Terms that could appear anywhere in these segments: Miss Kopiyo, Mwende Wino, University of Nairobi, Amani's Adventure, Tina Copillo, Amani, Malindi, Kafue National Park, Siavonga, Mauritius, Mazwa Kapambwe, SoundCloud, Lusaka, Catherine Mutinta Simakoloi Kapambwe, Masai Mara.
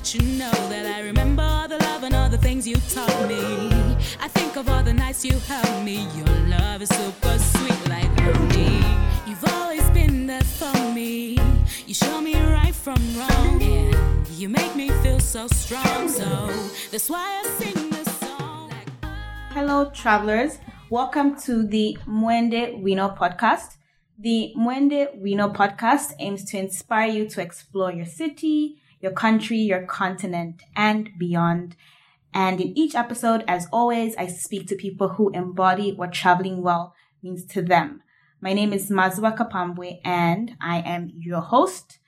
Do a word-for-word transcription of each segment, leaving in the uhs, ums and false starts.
let you know that I remember all the love and all the things you taught me. I think of all the nights you held me. Your love is super sweet like honey. You've always been there for me. You show me right from wrong, yeah. You make me feel so strong, so that's why I sing this song. Hello travelers, welcome to the Mwende Wino podcast. The Mwende Wino podcast aims to inspire you to explore your city, your country, your continent, and beyond. And in each episode, as always, I speak to people who embody what traveling well means to them. My name is Mazwa Kapambwe, and I am your host.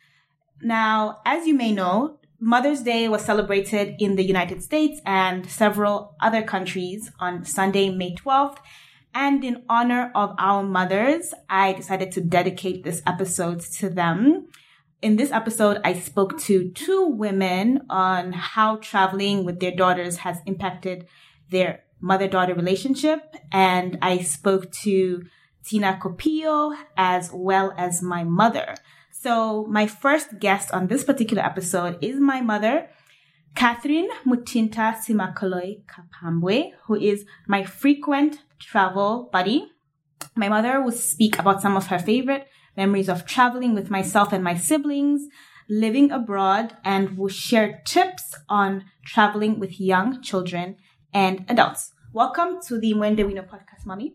Now, as you may know, Mother's Day was celebrated in the United States and several other countries on Sunday, May twelfth. And in honor of our mothers, I decided to dedicate this episode to them. In this episode, I spoke to two women on how traveling with their daughters has impacted their mother-daughter relationship. And I spoke to Tina Copillo as well as my mother. So my first guest on this particular episode is my mother, Catherine Mutinta Simakoloi Kapambwe, who is my frequent travel buddy. My mother will speak about some of her favorite memories of traveling with myself and my siblings, living abroad, and will share tips on traveling with young children and adults. Welcome to the Mwende Wino podcast, Mommy.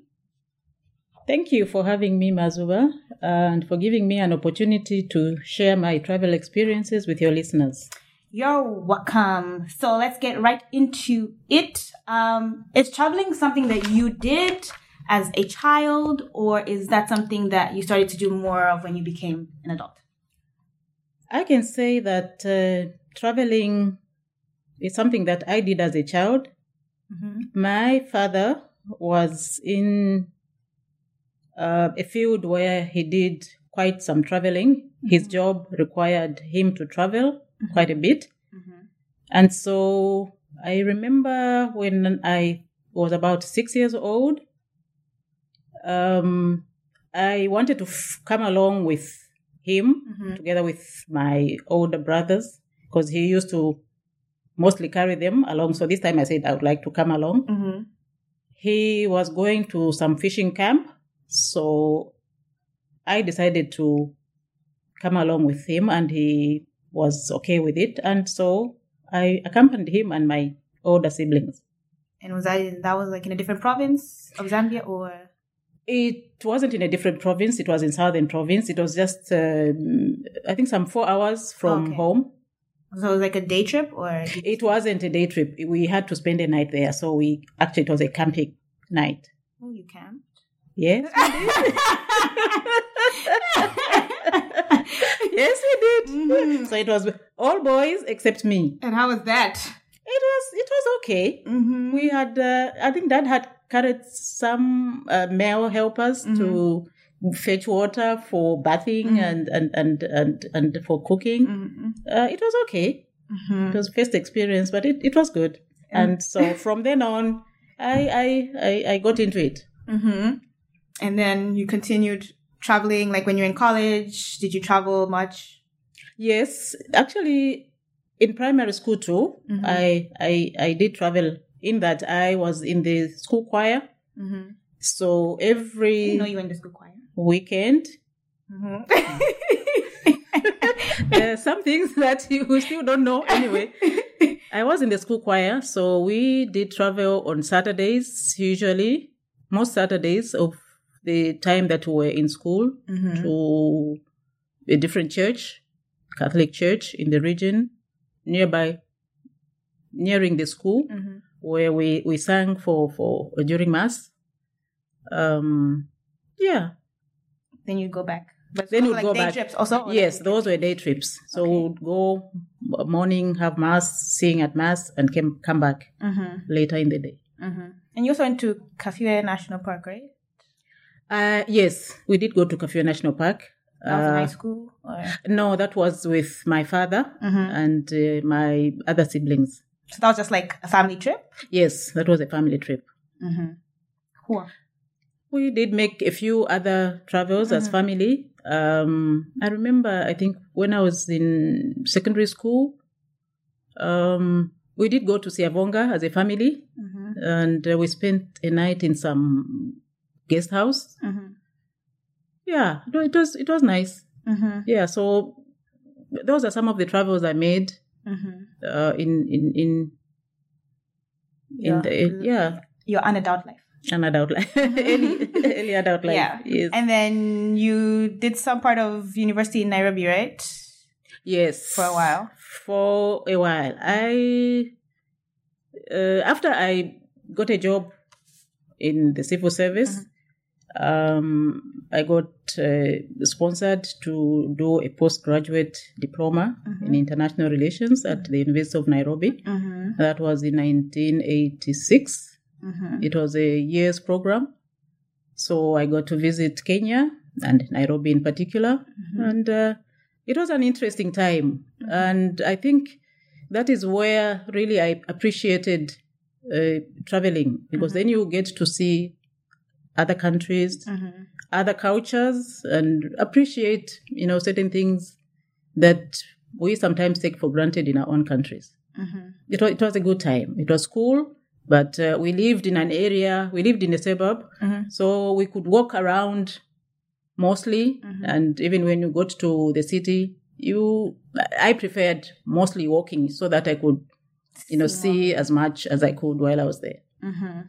Thank you for having me, Mazwa, and for giving me an opportunity to share my travel experiences with your listeners. You're welcome. So let's get right into it. Um, is traveling something that you did as a child, or is that something that you started to do more of when you became an adult? I can say that uh, traveling is something that I did as a child. Mm-hmm. My father was in uh, a field where he did quite some traveling. Mm-hmm. His job required him to travel. Mm-hmm. Quite a bit. Mm-hmm. And so I remember when I was about six years old, um, I wanted to f- come along with him, mm-hmm. together with my older brothers, because he used to mostly carry them along. So this time I said I would like to come along. Mm-hmm. He was going to some fishing camp, so I decided to come along with him, and he was okay with it, and so I accompanied him and my older siblings. And was that in, that was like in a different province of Zambia, or? It wasn't in a different province. It was in southern province. It was just um, I think some four hours from okay. home. So it was like a day trip, or? It wasn't a day trip. We had to spend a night there, so we actually it was a camping night. Oh, you camped? Yes. Yes, we did. Mm-hmm. So it was all boys except me. And how was that? It was it was okay. Mm-hmm. We had, uh, I think Dad had carried some uh, male helpers, mm-hmm. to fetch water for bathing, mm-hmm. and, and, and, and, and for cooking. Mm-hmm. Uh, it was okay. Mm-hmm. It was first experience, but it, it was good. Mm-hmm. And so from then on, I, I, I, I got into it. Mm-hmm. And then you continued traveling, like when you're in college, did you travel much? Yes, actually, in primary school too, mm-hmm. I, I I did travel in that I was in the school choir. Mm-hmm. So every... You know you were in the school choir? Weekend. Mm-hmm. There are some things that you still don't know anyway. I was in the school choir, so we did travel on Saturdays, usually, most Saturdays of the time that we were in school, mm-hmm. to a different church, Catholic church in the region, nearby, nearing the school, mm-hmm. where we, we sang for, for during Mass. Um, yeah. Then you go back. But then we'd like go day back. Trips also? Yes, those were day trips. So okay. We'd go morning, have Mass, sing at Mass, and came, come back, mm-hmm. later in the day. Mm-hmm. And you also went to Kafue National Park, right? Uh, yes, we did go to Kafue National Park. That was in high school? Or? No, that was with my father, mm-hmm. and uh, my other siblings. So that was just like a family trip? Yes, that was a family trip. Mm-hmm. Cool. We did make a few other travels, mm-hmm. as family. Um, I remember, I think, when I was in secondary school, Um, we did go to Siavonga as a family, mm-hmm. and uh, we spent a night in some guest house. Mm-hmm. Yeah, no, it was it was nice. Mm-hmm. Yeah, so those are some of the travels I made. Mm-hmm. uh, in in in in your, the yeah your unadult life. An adult life, early, early adult life. Yeah. Yes. And then you did some part of university in Nairobi, right? Yes. For a while. For a while. I, uh, after I got a job in the civil service, mm-hmm. um, I got uh, sponsored to do a postgraduate diploma mm-hmm. in international relations at the University of Nairobi. Mm-hmm. That was in nineteen eighty-six. Mm-hmm. It was a year's program, so I got to visit Kenya and Nairobi in particular, mm-hmm. and uh, it was an interesting time, mm-hmm. and I think that is where really I appreciated uh, traveling, because mm-hmm. then you get to see other countries, mm-hmm. other cultures, and appreciate, you know, certain things that we sometimes take for granted in our own countries. Mm-hmm. It, it was a good time. It was cool. But uh, we lived in an area, we lived in a suburb, mm-hmm. so we could walk around mostly. Mm-hmm. And even when you got to the city, you, I preferred mostly walking so that I could, you know, see as much as I could while I was there. Mm-hmm.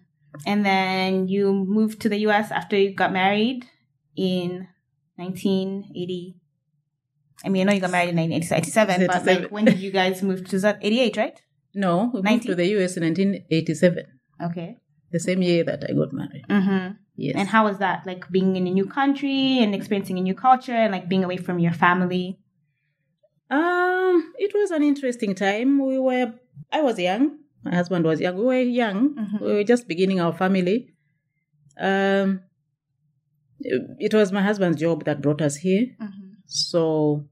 And then you moved to the U S after you got married in nineteen eighty. I mean, I know you got married in nineteen eighty-seven, but like, when did you guys move to? Is that eighty-eight, right? No, we nineteen moved to the U S in nineteen eighty-seven. Okay. The same year that I got married. Mm-hmm. Yes. And how was that? Like being in a new country and experiencing a new culture and like being away from your family? Um, it was an interesting time. We were, I was young. My husband was young. We were young. Mm-hmm. We were just beginning our family. Um, it was my husband's job that brought us here. Mm-hmm. So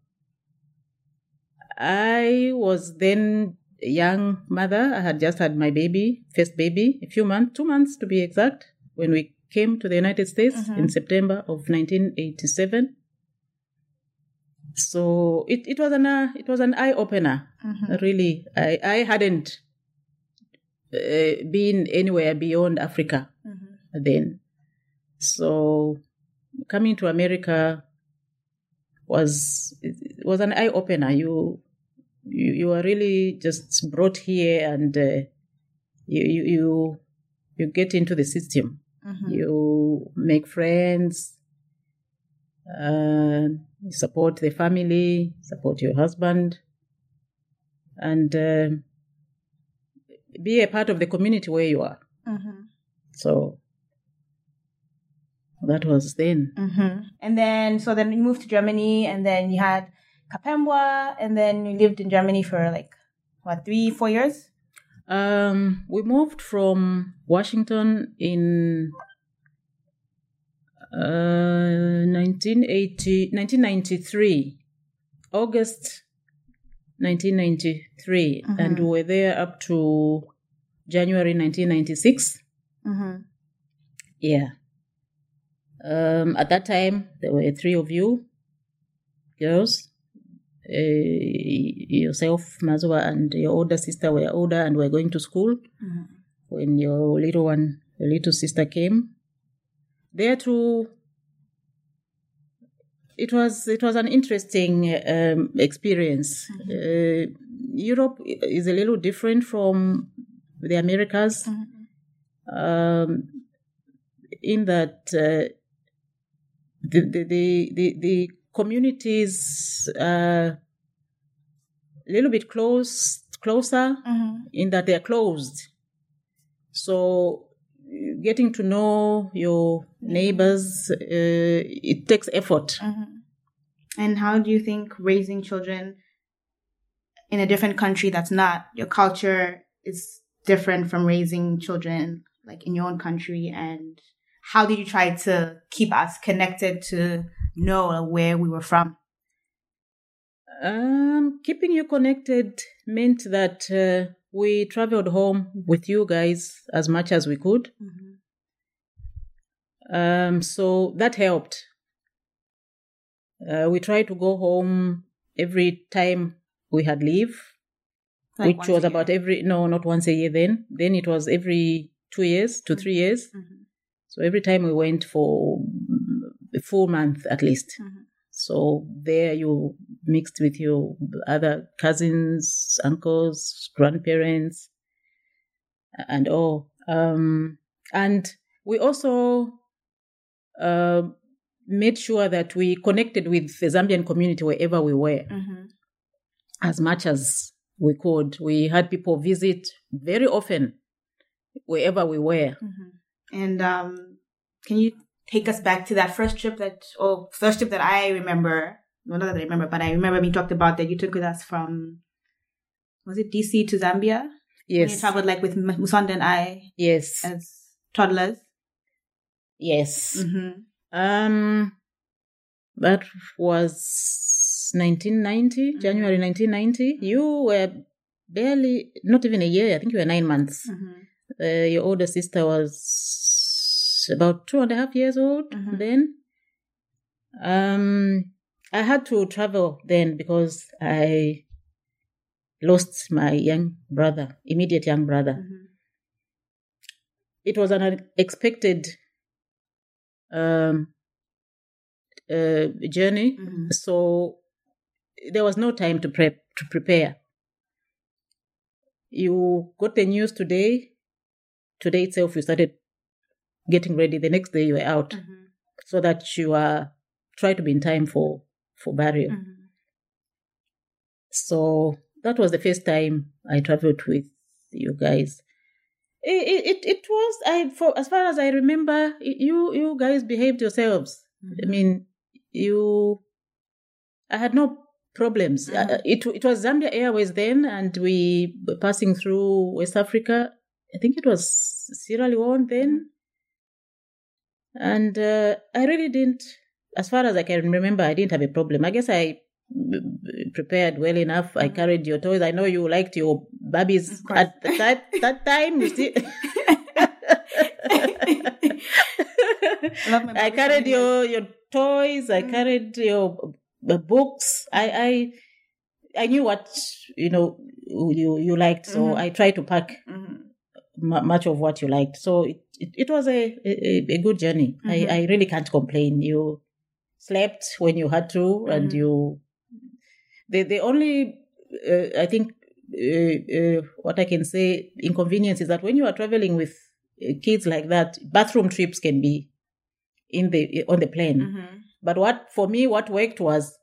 I was then a young mother. I had just had my baby, first baby, a few months, two months to be exact, when we came to the United States mm-hmm. in September of nineteen eighty-seven. So it, it was an uh, it was an eye-opener, mm-hmm. really. I, I hadn't uh, been anywhere beyond Africa mm-hmm. then. So coming to America was was an eye-opener. You... You you are really just brought here, and uh, you, you you you get into the system. Mm-hmm. You make friends, uh, you support the family, support your husband, and uh, be a part of the community where you are. Mm-hmm. So that was then. Mm-hmm. And then, so then you moved to Germany, and then you had Kapambwe, and then you lived in Germany for like, what, three, four years? Um, we moved from Washington in uh, nineteen eighty, nineteen ninety-three, August nineteen ninety-three, mm-hmm. and we were there up to January nineteen ninety-six. Mm-hmm. Yeah. Um, at that time, there were three of you, girls. Uh, yourself, Mazwa, and your older sister were older and were going to school mm-hmm. when your little one, your little sister came. There too, it was it was an interesting um, experience. Mm-hmm. Uh, Europe is a little different from the Americas, mm-hmm. um, in that uh, the the the the, the communities uh, a little bit close, closer mm-hmm. in that they are closed. So getting to know your neighbors, uh, it takes effort. Mm-hmm. And how do you think raising children in a different country that's not your culture is different from raising children like in your own country? And how did you try to keep us connected to know where we were from? Um, keeping you connected meant that uh, we traveled home with you guys as much as we could. Mm-hmm. Um, so that helped. Uh, we tried to go home every time we had leave. Like which was about every, no, not once a year then. Then it was every two years to mm-hmm. three years. Mm-hmm. So every time we went for a full month at least. Mm-hmm. So there you mixed with your other cousins, uncles, grandparents, and all. Um, and we also uh, made sure that we connected with the Zambian community wherever we were, mm-hmm. as much as we could. We had people visit very often wherever we were. Mm-hmm. And um, can you take us back to that first trip that, or first trip that I remember? No, not that I remember, but I remember we talked about that you took with us from, was it D C to Zambia? Yes. When you traveled like with Musonda and I. Yes. As toddlers. Yes. Mm-hmm. Um, that was nineteen ninety, mm-hmm. January nineteen ninety. You were barely, not even a year, I think you were nine months. Mm-hmm. Uh, your older sister was about two and a half years old mm-hmm. then. Um, I had to travel then because I lost my young brother, immediate young brother. Mm-hmm. It was an unexpected um, uh, journey, mm-hmm. so there was no time to prep to prepare. You got the news today. Today itself, you started getting ready. The next day, you were out, mm-hmm. so that you are try to be in time for for burial. Mm-hmm. So that was the first time I traveled with you guys. It it, it was I for as far as I remember, you you guys behaved yourselves. Mm-hmm. I mean, you. I had no problems. Mm-hmm. I, it it was Zambia Airways then, and we were passing through West Africa. I think it was Sierra Leone then. And uh, I really didn't, as far as I can remember, I didn't have a problem. I guess I prepared well enough. Mm-hmm. I carried your toys. I know you liked your babies at that, that time. You see? I, I carried your, your toys. I mm-hmm. carried your books. I, I I knew what, you know, you, you liked. So mm-hmm. I tried to pack. Mm-hmm. much of what you liked. So it, it, it was a, a, a good journey. Mm-hmm. I, I really can't complain. You slept when you had to, mm-hmm. and you... The, the only, uh, I think, uh, uh, what I can say, inconvenience is that when you are traveling with kids like that, bathroom trips can be in the on the plane. Mm-hmm. But what for me, what worked was,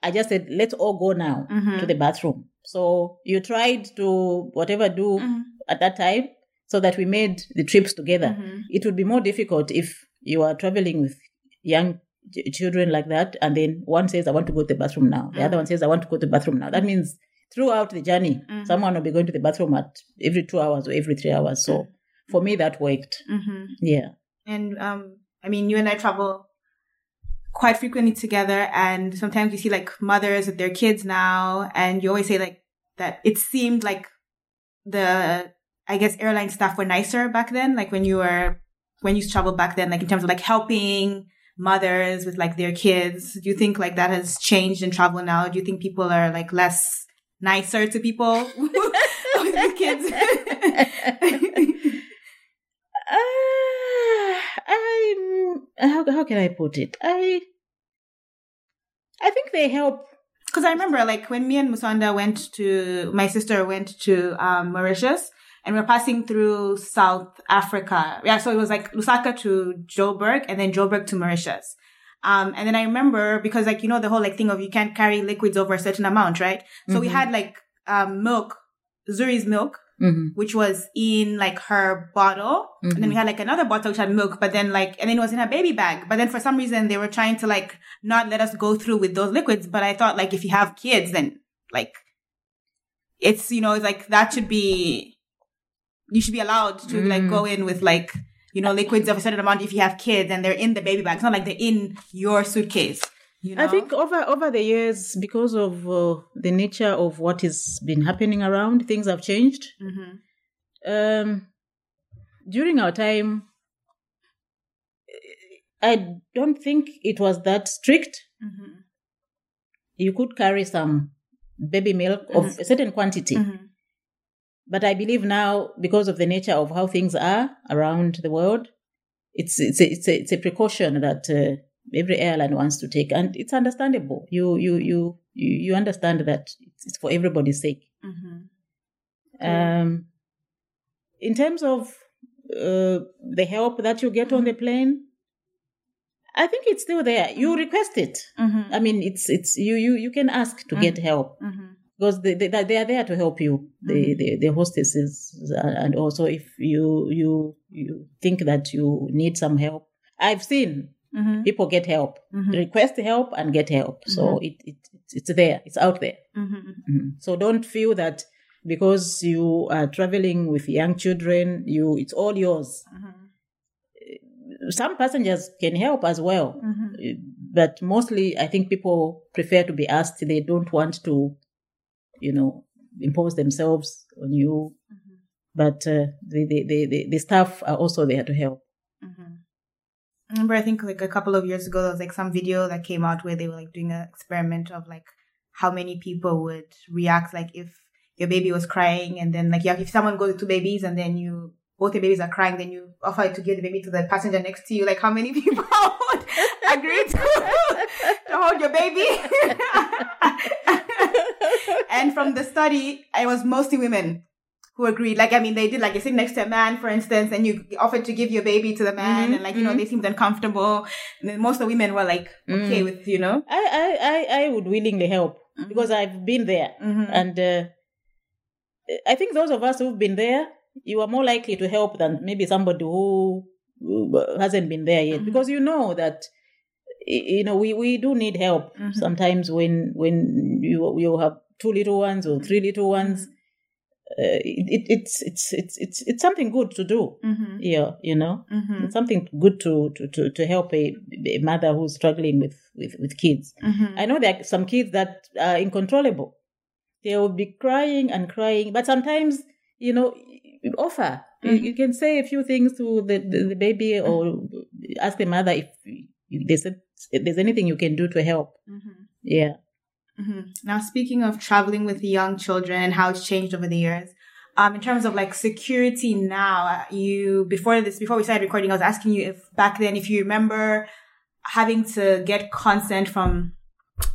I just said, let's all go now mm-hmm. to the bathroom. So you tried to whatever do... Mm-hmm. at that time, so that we made the trips together. Mm-hmm. It would be more difficult if you are traveling with young ch- children like that, and then one says, I want to go to the bathroom now. The mm-hmm. other one says, I want to go to the bathroom now. That means throughout the journey, mm-hmm. someone will be going to the bathroom at every two hours or every three hours. So mm-hmm. for me, that worked. Mm-hmm. Yeah. And, um, I mean, you and I travel quite frequently together, and sometimes you see, like, mothers with their kids now, and you always say, like, that it seemed like the, I guess, airline staff were nicer back then, like when you were, when you traveled back then, like in terms of like helping mothers with like their kids. Do you think like that has changed in travel now? Do you think people are like less nicer to people with their kids? uh, I'm, how, how can I put it? I, I think they help. Because I remember, like, when me and Musonda went to, my sister went to um, Mauritius, and we were passing through South Africa. Yeah, so it was, like, Lusaka to Joburg, and then Joburg to Mauritius. Um, and then I remember, because, like, you know, the whole, like, thing of you can't carry liquids over a certain amount, right? So mm-hmm. we had, like, um, milk, Zuri's milk, mm-hmm. which was in, like, her bottle. Mm-hmm. And then we had, like, another bottle which had milk, but then, like, and then it was in her baby bag. But then for some reason, they were trying to, like, not let us go through with those liquids. But I thought, like, if you have kids, then, like, it's, you know, it's like, that should be, you should be allowed to, mm. like, go in with, like, you know, liquids of a certain amount if you have kids and they're in the baby bag. It's not like they're in your suitcase. You know? I think over, over the years, because of uh, the nature of what has been happening around, things have changed. Mm-hmm. Um, during our time, I don't think it was that strict. Mm-hmm. You could carry some baby milk mm-hmm. of a certain quantity. Mm-hmm. But I believe now, because of the nature of how things are around the world, it's it's a, it's a, it's a precaution that uh, every airline wants to take, and it's understandable. You you you you understand that it's for everybody's sake. Mm-hmm. Um, in terms of uh, the help that you get mm-hmm. on the plane, I think it's still there. You request it. Mm-hmm. I mean, it's it's you you you can ask to mm-hmm. get help. Mm-hmm. Because they, they they are there to help you, the, the, the hostesses, and also if you you you think that you need some help. I've seen mm-hmm. people get help, mm-hmm. request help and get help. Mm-hmm. So it, it it's there, it's out there. Mm-hmm. Mm-hmm. So don't feel that because you are traveling with young children, you it's all yours. Mm-hmm. Some passengers can help as well, mm-hmm. but mostly I think people prefer to be asked. They don't want to, you know, impose themselves on you. Mm-hmm. But uh, the, the, the, the staff are also there to help. Mm-hmm. I remember, I think like a couple of years ago, there was like some video that came out where they were like doing an experiment of like how many people would react, like if your baby was crying, and then like yeah, if someone goes with two babies and then you, both your babies are crying, then you offer to give the baby to the passenger next to you, like how many people would agree to, to hold your baby? And from the study, it was mostly women who agreed. Like, I mean, they did, like, you sit next to a man, for instance, and you offered to give your baby to the man, mm-hmm, and, like, you mm-hmm. know, they seemed uncomfortable. And then most of the women were, like, okay mm. with, you know. I, I, I would willingly help mm-hmm. because I've been there. Mm-hmm. And uh, I think those of us who've been there, you are more likely to help than maybe somebody who hasn't been there yet, mm-hmm. because you know that, you know, we, we do need help mm-hmm. sometimes when when you you have two little ones or three little ones. Uh, it, it it's it's it's it's it's something good to do. Mm-hmm. Yeah, you know, mm-hmm. it's something good to, to, to, to help a, a mother who's struggling with with, with kids. Mm-hmm. I know there are some kids that are incontrollable. They will be crying and crying, but sometimes, you know, offer mm-hmm. you, you can say a few things to the, the, the baby, or mm-hmm. ask the mother if there's a, if there's anything you can do to help. Mm-hmm. Yeah. Mm-hmm. Now, speaking of traveling with young children and how it's changed over the years, um, in terms of like security now, you before this, before we started recording, I was asking you if back then, if you remember having to get consent from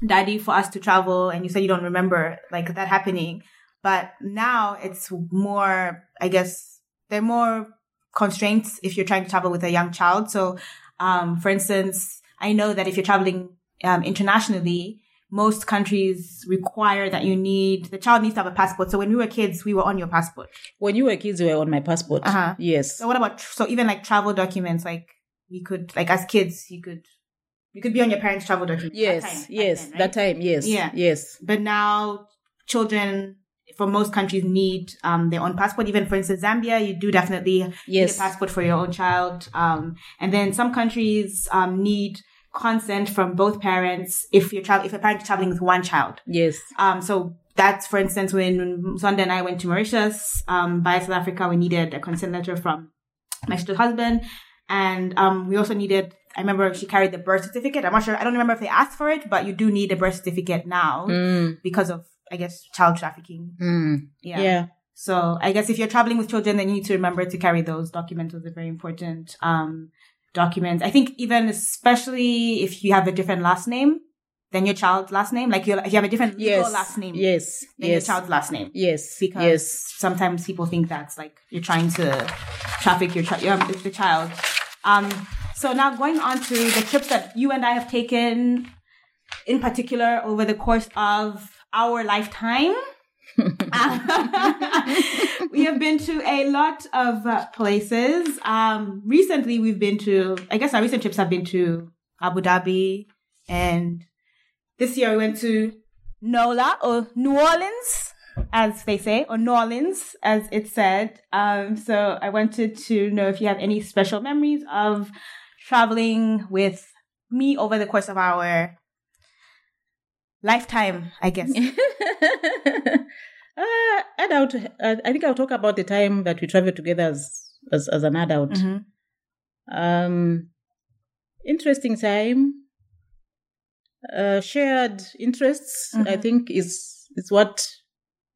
daddy for us to travel, and you said you don't remember like that happening, but now it's more, I guess, there are more constraints if you're trying to travel with a young child. So, um, for instance, I know that if you're traveling um, internationally, most countries require that you need, the child needs to have a passport. So when we were kids, we were on your passport. When you were kids, you were on my passport. Uh-huh. Yes. So what about, so even like travel documents, like we could, like as kids, you could, you could be on your parents' travel documents. Yes, that time, yes, then, right? that time, yes, yeah. yes. But now children from most countries need um, their own passport. Even for instance, Zambia, you do definitely yes. need a passport for your own child. Um, and then some countries um, need consent from both parents if you're traveling, if a parent is traveling with one child. Yes. Um, so that's, for instance, when Zonda and I went to Mauritius, um, by South Africa, we needed a consent letter from my sister's husband. And, um, we also needed, I remember she carried the birth certificate. I'm not sure, I don't remember if they asked for it, but you do need a birth certificate now mm. because of, I guess, child trafficking. Mm. Yeah. Yeah. So I guess if you're traveling with children, then you need to remember to carry those documents. Those are very important. Um, documents. I think even especially if you have a different last name than your child's last name, like you're, if you have a different legal yes, last name yes, than yes, your child's last name. Yes. Because yes. sometimes people think that's like you're trying to traffic your, tra- your the child. Um, so now going on to the trips that you and I have taken in particular over the course of our lifetime. We have been to a lot of uh, places. Um, recently, we've been to, I guess our recent trips have been to Abu Dhabi. And this year we went to NOLA, or New Orleans, as they say, or New Orleans, as it's said. Um, so I wanted to know if you have any special memories of traveling with me over the course of our lifetime, I guess. uh, adult. Uh, I think I'll talk about the time that we traveled together as as, as an adult. Mm-hmm. Um, interesting time. Uh, shared interests, mm-hmm. I think, is it's what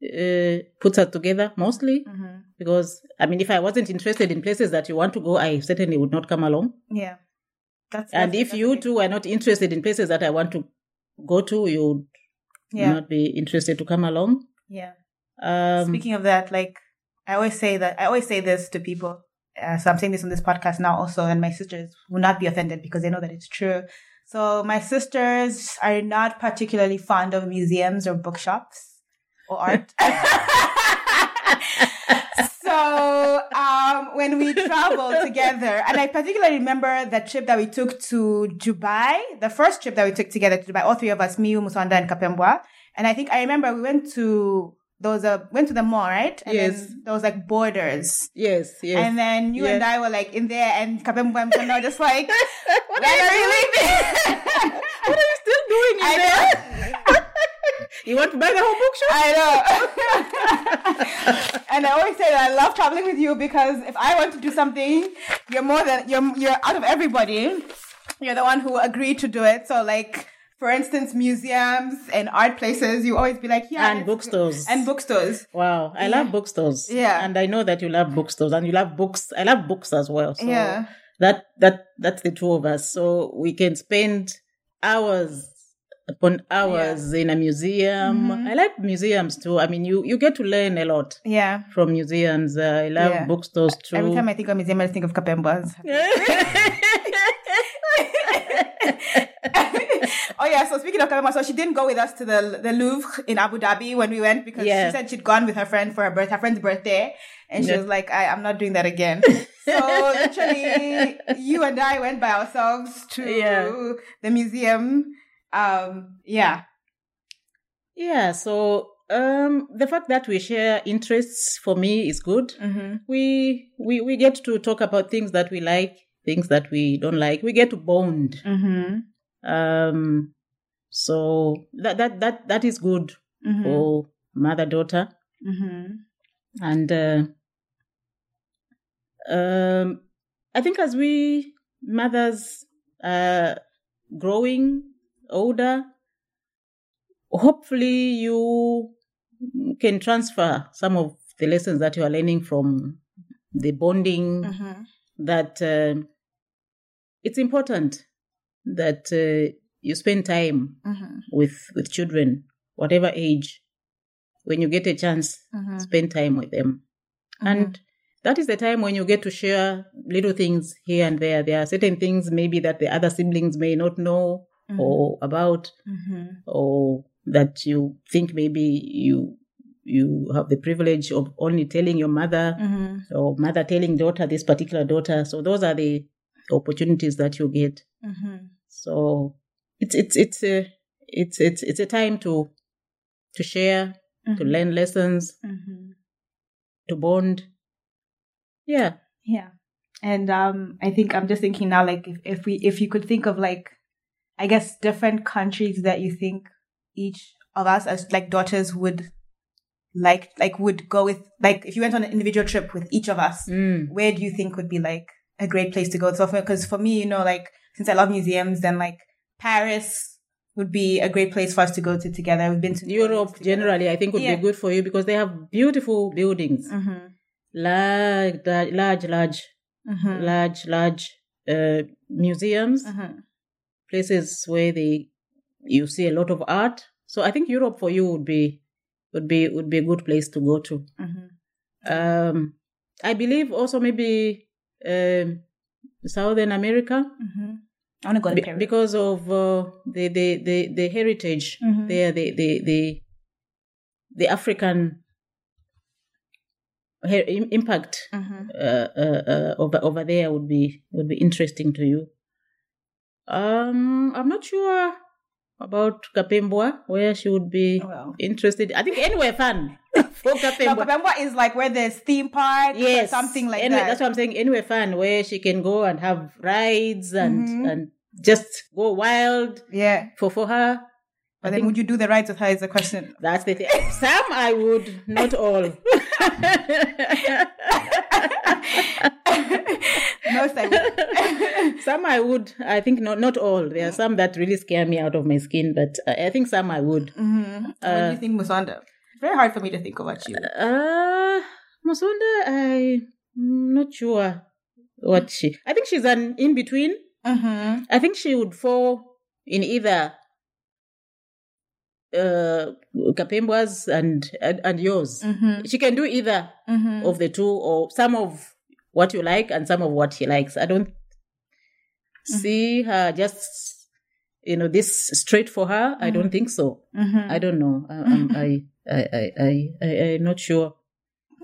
uh, puts us together mostly. Mm-hmm. Because, I mean, if I wasn't interested in places that you want to go, I certainly would not come along. Yeah. That's, that's, and if that's you too are not interested in places that I want to go to, you would yeah. not be interested to come along. Yeah. Um, Speaking of that, like, I always say that, I always say this to people. Uh, so I'm saying this on this podcast now also, and my sisters will not be offended because they know that it's true. So my sisters are not particularly fond of museums or bookshops or art. So um, when we travel together, and I particularly remember the trip that we took to Dubai, the first trip that we took together to Dubai, all three of us, Miu, Musonda, and Kapembwa. And I think I remember we went to... There was a, went to the mall, right? And yes. Then there was like Borders. Yes, yes. And then you yes. and I were like in there, and Kapembwa and I were just like, what are you leaving? What are you still doing in I there? You want to buy the whole bookshop? I know. And I always say that I love traveling with you because if I want to do something, you're more than, you're, you're out of everybody. You're the one who agreed to do it. So like, for instance, museums and art places, you always be like, yeah. And bookstores. And bookstores. Wow. I yeah. love bookstores. Yeah. And I know that you love bookstores and you love books. I love books as well. So yeah. that, that, that's the two of us. So we can spend hours upon hours yeah. in a museum. Mm-hmm. I like museums too. I mean, you, you get to learn a lot yeah. from museums. Uh, I love yeah. bookstores too. Every time I think of museum, I think of Kapembwa's. Oh yeah, so speaking of Kapembwa, so she didn't go with us to the the Louvre in Abu Dhabi when we went because yeah. she said she'd gone with her friend for her birth, her friend's birthday, and she yeah. was like, I, I'm not doing that again. So literally, you and I went by ourselves to yeah. the museum. Um, yeah, yeah. So um, the fact that we share interests for me is good. Mm-hmm. We we we get to talk about things that we like, things that we don't like. We get to bond. Mm-hmm. Um, so that, that, that, that is good mm-hmm. for mother, daughter. Mm-hmm. And, uh, um, I think as we mothers, uh, growing older, hopefully you can transfer some of the lessons that you are learning from the bonding mm-hmm. that, uh, it's important that uh, you spend time mm-hmm. with with children, whatever age. When you get a chance, mm-hmm. spend time with them. Mm-hmm. And that is the time when you get to share little things here and there. There are certain things maybe that the other siblings may not know mm-hmm. or about, mm-hmm. or that you think maybe you you have the privilege of only telling your mother mm-hmm. or mother telling daughter, this particular daughter. So those are the opportunities that you get. Mm-hmm. So it's it's it's a it's it's it's a time to to share, mm-hmm. to learn lessons, mm-hmm. to bond. Yeah, yeah. And um, I think I'm just thinking now, like if, if we if you could think of like, I guess different countries that you think each of us as like daughters would like like would go with, like if you went on an individual trip with each of us, mm. where do you think would be like a great place to go? So because for, for me, you know, like, since I love museums, then like Paris would be a great place for us to go to together. We've been to Europe generally, I think would yeah. be good for you because they have beautiful buildings, mm-hmm. large, large, large, mm-hmm. large, large uh, museums, mm-hmm. places where they you see a lot of art. So I think Europe for you would be would be would be a good place to go to. Mm-hmm. Um, I believe also maybe um, Southern America. Mm-hmm. I want to go to Paris. Be- because of uh, the, the, the, the heritage mm-hmm. there, the, the, the, the African her- impact mm-hmm. uh, uh, uh, over, over there would be, would be interesting to you. Um, I'm not sure about Kapembwa, where she would be well. interested. I think anywhere fun. For Kapembwa. No, Kapembwa is like where there's theme park yes. or something like anyway, that. That's what I'm saying. Anywhere fun where she can go and have rides and mm-hmm. and just go wild. Yeah. For for her. But I then think, would you do the rides with her is the question. That's the thing. Some I would, not all. No, sir. Some I would. I think not not all. There are some that really scare me out of my skin, but I think some I would. Mm-hmm. Uh, what do you think, Musonda? It's very hard for me to think about you. Uh, Musonda, I'm not sure what she... I think she's an in-between. Mm-hmm. I think she would fall in either... Uh, Kapembwa's and, and and yours. Mm-hmm. She can do either mm-hmm. of the two, or some of what you like and some of what she likes. I don't mm-hmm. see her just, you know, this straight for her. Mm-hmm. I don't think so. Mm-hmm. I don't know. I, I'm, mm-hmm. I, I, I, I, I, I'm not sure.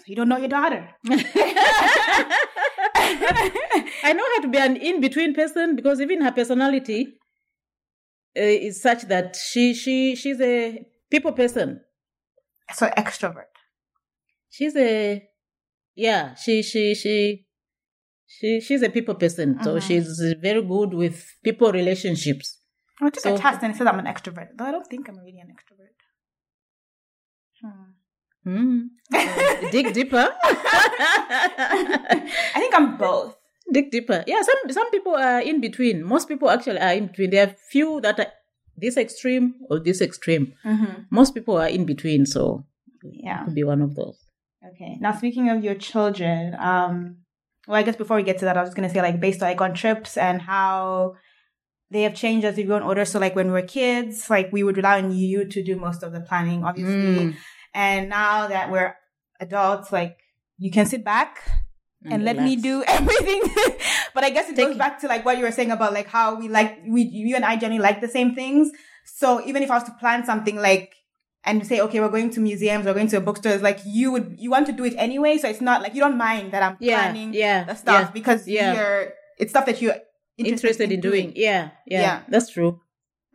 You don't know your daughter. I know her to be an in-between person, because even her personality is such that she she she's a people person. So extrovert. She's a yeah. She she she she she's a people person. Mm-hmm. So she's very good with people relationships. I took so, a test and it said I'm an extrovert, though I don't think I'm really an extrovert. Hmm. Mm. Uh, dig deeper. I think I'm both. Dig deeper. Yeah, some some people are in between. Most people actually are in between. There are few that are this extreme or this extreme. Mm-hmm. Most people are in between, so yeah, it could be one of those. Okay. Now, speaking of your children, um, well, I guess before we get to that, I was going to say, like, based on, like, on trips and how they have changed as we've grown older. So, like, when we were kids, like, we would rely on you to do most of the planning, obviously. Mm. And now that we're adults, like, you can sit back And, and let relax. me do everything. But I guess it Take goes it. back to, like, what you were saying about, like, how we like, we, you and I generally like the same things. So even if I was to plan something, like, and say, okay, we're going to museums, we're going to bookstores, like, you would, you want to do it anyway. So it's not like, you don't mind that I'm yeah, planning yeah, the stuff yeah, because yeah. you're, it's stuff that you're interested, interested in doing. doing. Yeah, yeah. Yeah. That's true.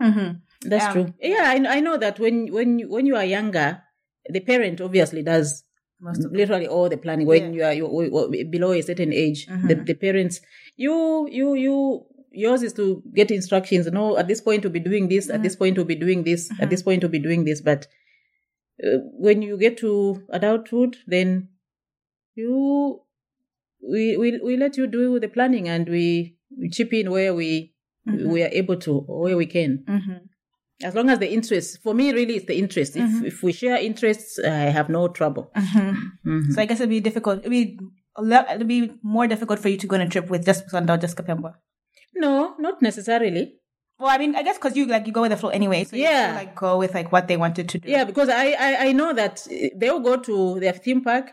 Mm-hmm. That's um, true. Yeah. I, I know that when, when, when you are younger, the parent obviously does literally all the planning. When yeah. you are you're below a certain age, mm-hmm. the, the parents, you, you, you, yours is to get instructions. No, at this point to be doing this, mm-hmm. at this point to be doing this, mm-hmm. at this point to be doing this. But uh, when you get to adulthood, then you, we, we, we let you do the planning, and we, we chip in where we, mm-hmm. we are able to, or where we can. Mm-hmm. As long as the interest, for me, really, it's the interest. Mm-hmm. If if we share interests, I have no trouble. Mm-hmm. Mm-hmm. So I guess it'd be difficult. It'd be it'd be more difficult for you to go on a trip with just Musonda or just Kapembwe. No, not necessarily. Well, I mean, I guess because you like you go with the flow anyway. So you yeah, still, like, go with, like, what they wanted to do. Yeah, because I, I I know that they'll go to their theme park.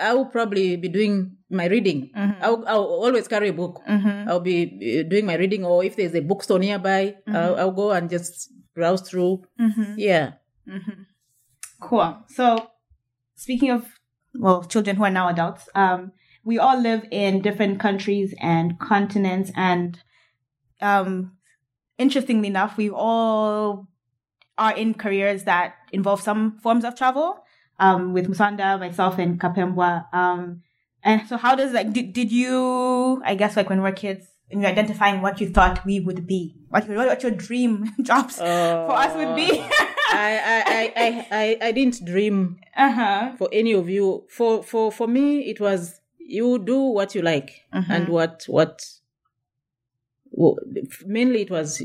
I will probably be doing my reading. Mm-hmm. I'll, I'll always carry a book. Mm-hmm. I'll be doing my reading, or if there's a bookstore nearby, mm-hmm. I'll, I'll go and just browse through. Mm-hmm. Yeah. Mm-hmm. Cool. So, speaking of, well, children who are now adults, um, we all live in different countries and continents, and um, interestingly enough, we all are in careers that involve some forms of travel. Um, with Musonda, myself, and Kapembwe. Um, and so how does, like, did, did you, I guess, like, when we were kids, when you were identifying what you thought we would be, what, what your dream jobs uh, for us would be? I, I, I, I, I didn't dream uh-huh. for any of you. For, for, for me, it was, you do what you like uh-huh. and what, what, well, mainly it was,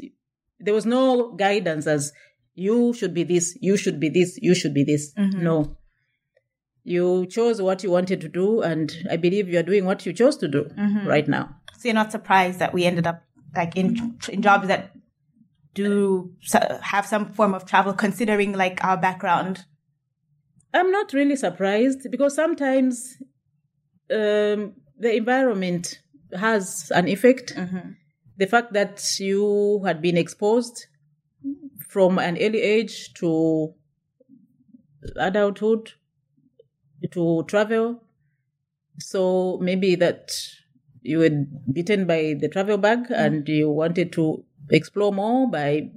there was no guidance as you should be this, you should be this, you should be this. Mm-hmm. No. You chose what you wanted to do, and I believe you are doing what you chose to do mm-hmm. right now. So you're not surprised that we ended up, like, in in jobs that do have some form of travel, considering, like, our background. I'm not really surprised, because sometimes um, the environment has an effect. Mm-hmm. The fact that you had been exposed from an early age to adulthood, to travel. So maybe that you were bitten by the travel bug mm-hmm. and you wanted to explore more by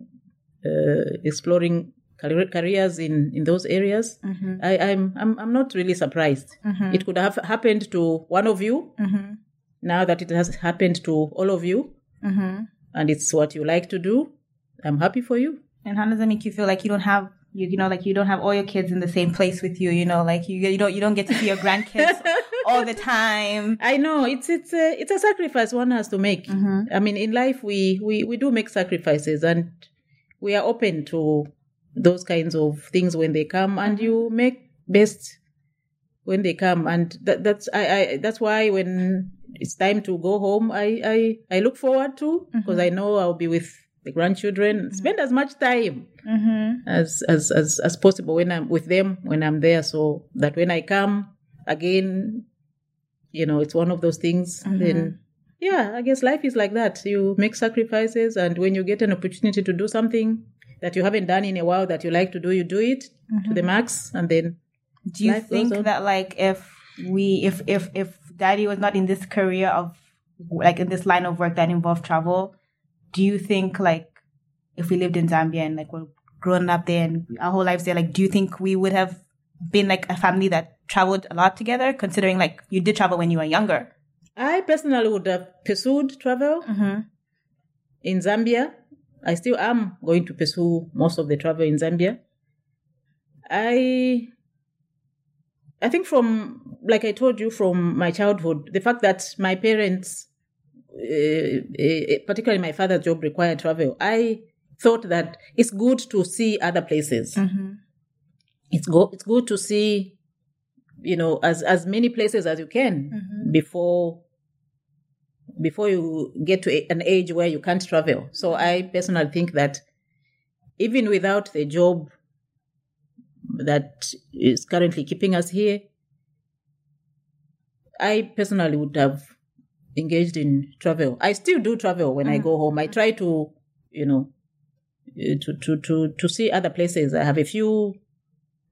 uh, exploring car- careers in, in those areas. Mm-hmm. I, I'm, I'm I'm not really surprised. Mm-hmm. It could have happened to one of you. Mm-hmm. Now that it has happened to all of you mm-hmm. and it's what you like to do, I'm happy for you. And how does that make you feel? Like, you don't have you, you know, like you don't have all your kids in the same place with you, you know, like you, you don't, you don't get to see your grandkids all the time. I know it's, it's a, it's a sacrifice one has to make. Mm-hmm. I mean, in life, we, we, we do make sacrifices, and we are open to those kinds of things when they come, and you make best when they come. And that, that's, I, I, that's why when it's time to go home, I, I, I look forward to, because mm-hmm. I know I'll be with the grandchildren, mm-hmm. spend as much time mm-hmm. as, as, as, as possible when I'm with them, when I'm there, so that when I come again, you know, it's one of those things. Mm-hmm. Then, yeah, I guess life is like that. You make sacrifices, and when you get an opportunity to do something that you haven't done in a while that you like to do, you do it mm-hmm. to the max, and then. Do you think that, like, if we, if, if, if Daddy was not in this career of, like, in this line of work that involved travel, do you think, like, if we lived in Zambia and, like, we're growing up there and our whole lives there, like, do you think we would have been, like, a family that traveled a lot together, considering, like, you did travel when you were younger? I personally would have pursued travel mm-hmm. in Zambia. I still am going to pursue most of the travel in Zambia. I... I think from, like I told you, from my childhood, the fact that my parents, uh, uh, particularly my father's job, required travel, I thought that it's good to see other places. Mm-hmm. It's go, it's good to see, you know, as, as many places as you can mm-hmm. before before you get to a, an age where you can't travel. So I personally think that even without the job that is currently keeping us here, I personally would have engaged in travel. I still do travel when mm-hmm. I go home. I try to, you know, to, to, to, to see other places. I have a few,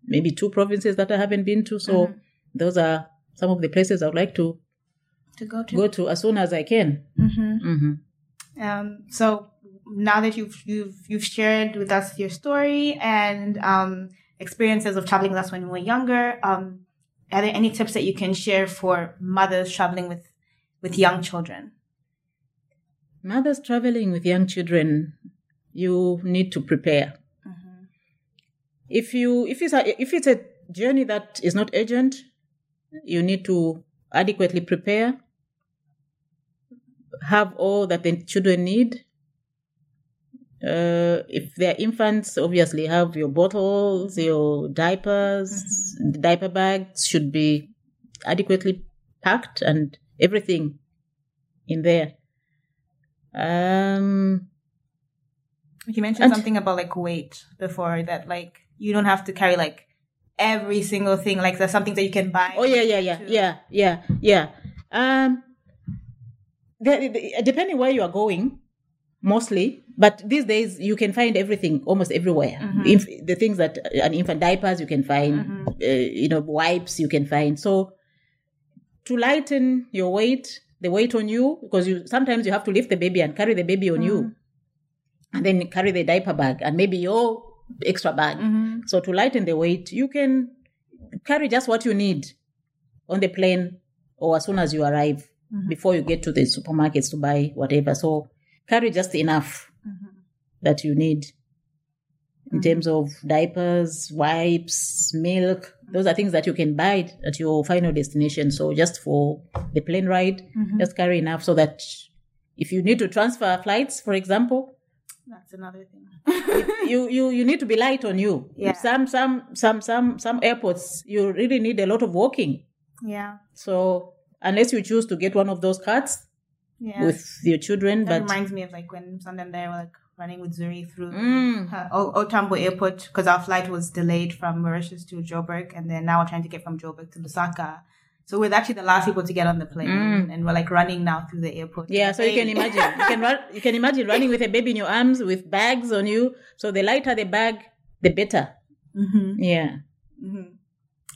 maybe two provinces that I haven't been to. So mm-hmm. those are some of the places I would like to, to, go, to. go to as soon as I can. Mm-hmm. Mm-hmm. Um, so now that you've, you've, you've shared with us your story and, um, experiences of traveling with us when we were younger. Um, are there any tips that you can share for mothers traveling with, with young children? Mothers traveling with young children, you need to prepare. Mm-hmm. If you if it's a, if it's a journey that is not urgent, you need to adequately prepare. Have all that the children need. Uh, if they're infants, obviously have your bottles, your diapers, mm-hmm. the diaper bags should be adequately packed and everything in there. Um, you mentioned something about like weight before, that like you don't have to carry like every single thing, like there's something that you can buy. Oh yeah, yeah, yeah, to... yeah, yeah, yeah. Um, the, the, depending where you are going, mostly, but these days you can find everything almost everywhere. Mm-hmm. If the things that an infant diapers you can find, mm-hmm. uh, you know, wipes you can find. So to lighten your weight, the weight on you, because you sometimes you have to lift the baby and carry the baby on mm-hmm. you, and then carry the diaper bag and maybe your extra bag. Mm-hmm. So to lighten the weight, you can carry just what you need on the plane or as soon as you arrive mm-hmm. before you get to the supermarkets to buy whatever. So carry just enough mm-hmm. that you need in mm-hmm. terms of diapers, wipes, milk. Those are things that you can buy at your final destination. So just for the plane ride, mm-hmm. just carry enough so that if you need to transfer flights, for example, that's another thing. you, you you need to be light on you. Yeah. Some some some some some airports you really need a lot of walking. Yeah. So unless you choose to get one of those carts. Yeah. With your children. That but reminds me of like when Sandra and I were like running with Zuri through mm. her, o- Old Tambo Airport, because our flight was delayed from Mauritius to Joburg, and then now we're trying to get from Joburg to Lusaka. So we're actually the last people to get on the plane, mm. and we're like running now through the airport. Yeah, so you can imagine. you can run, you can imagine running with a baby in your arms with bags on you. So the lighter the bag, the better. Mm-hmm. Yeah. Mm-hmm.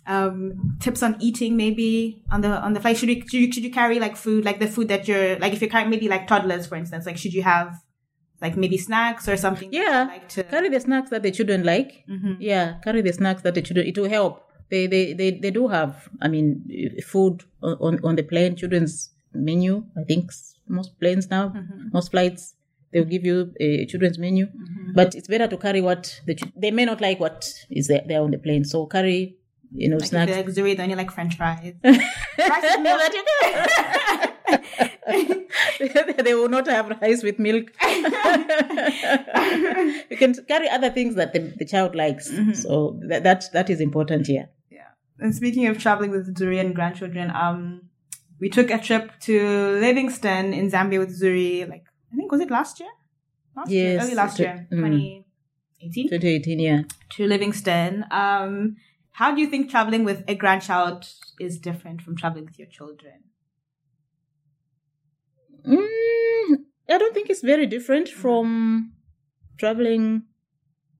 Um, tips on eating, maybe on the on the flight. Should you, should you should you carry like food, like the food that you're like if you're carrying maybe like toddlers, for instance, like should you have like maybe snacks or something? Yeah, like to... carry the snacks that the children like. Mm-hmm. Yeah, carry the snacks that the children. It will help. They they they, they do have. I mean, food on on the plane, children's menu. I think most planes now, mm-hmm. most flights They'll give you a children's menu. Mm-hmm. But it's better to carry what the ch- they may not like what is there, there on the plane. So carry, you know, like snacks. Like if you only like French fries. Rice and milk. They will not have rice with milk. You can carry other things that the, the child likes. Mm-hmm. So that, that that is important here. Yeah. And speaking of traveling with Zuri and grandchildren, um, we took a trip to Livingstone in Zambia with Zuri, like, I think, was it last year? Last yes. Year? Early last t- year, twenty eighteen? twenty eighteen, yeah. To Livingstone. Um, how do you think traveling with a grandchild is different from traveling with your children? Mm, I don't think it's very different mm-hmm. from traveling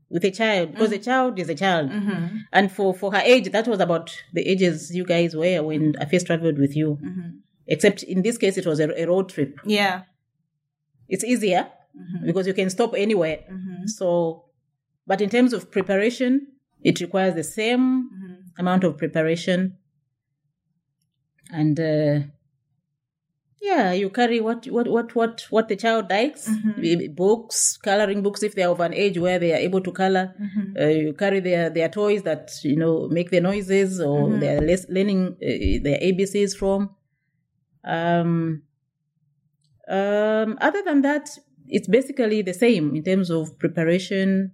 with a child. Because mm-hmm. a child is a child. Mm-hmm. And for, for her age, that was about the ages you guys were when I first traveled with you. Mm-hmm. Except in this case, it was a, a road trip. Yeah. It's easier mm-hmm. because you can stop anywhere. Mm-hmm. So, but in terms of preparation, it requires the same mm-hmm. amount of preparation. And uh, yeah, you carry what what what what, what the child likes, mm-hmm. books, coloring books if they are of an age where they are able to color. Mm-hmm. Uh, you carry their, their toys that, you know, make their noises or mm-hmm. they are les- learning uh, their A B Cs from. Um. Um, other than that, it's basically the same in terms of preparation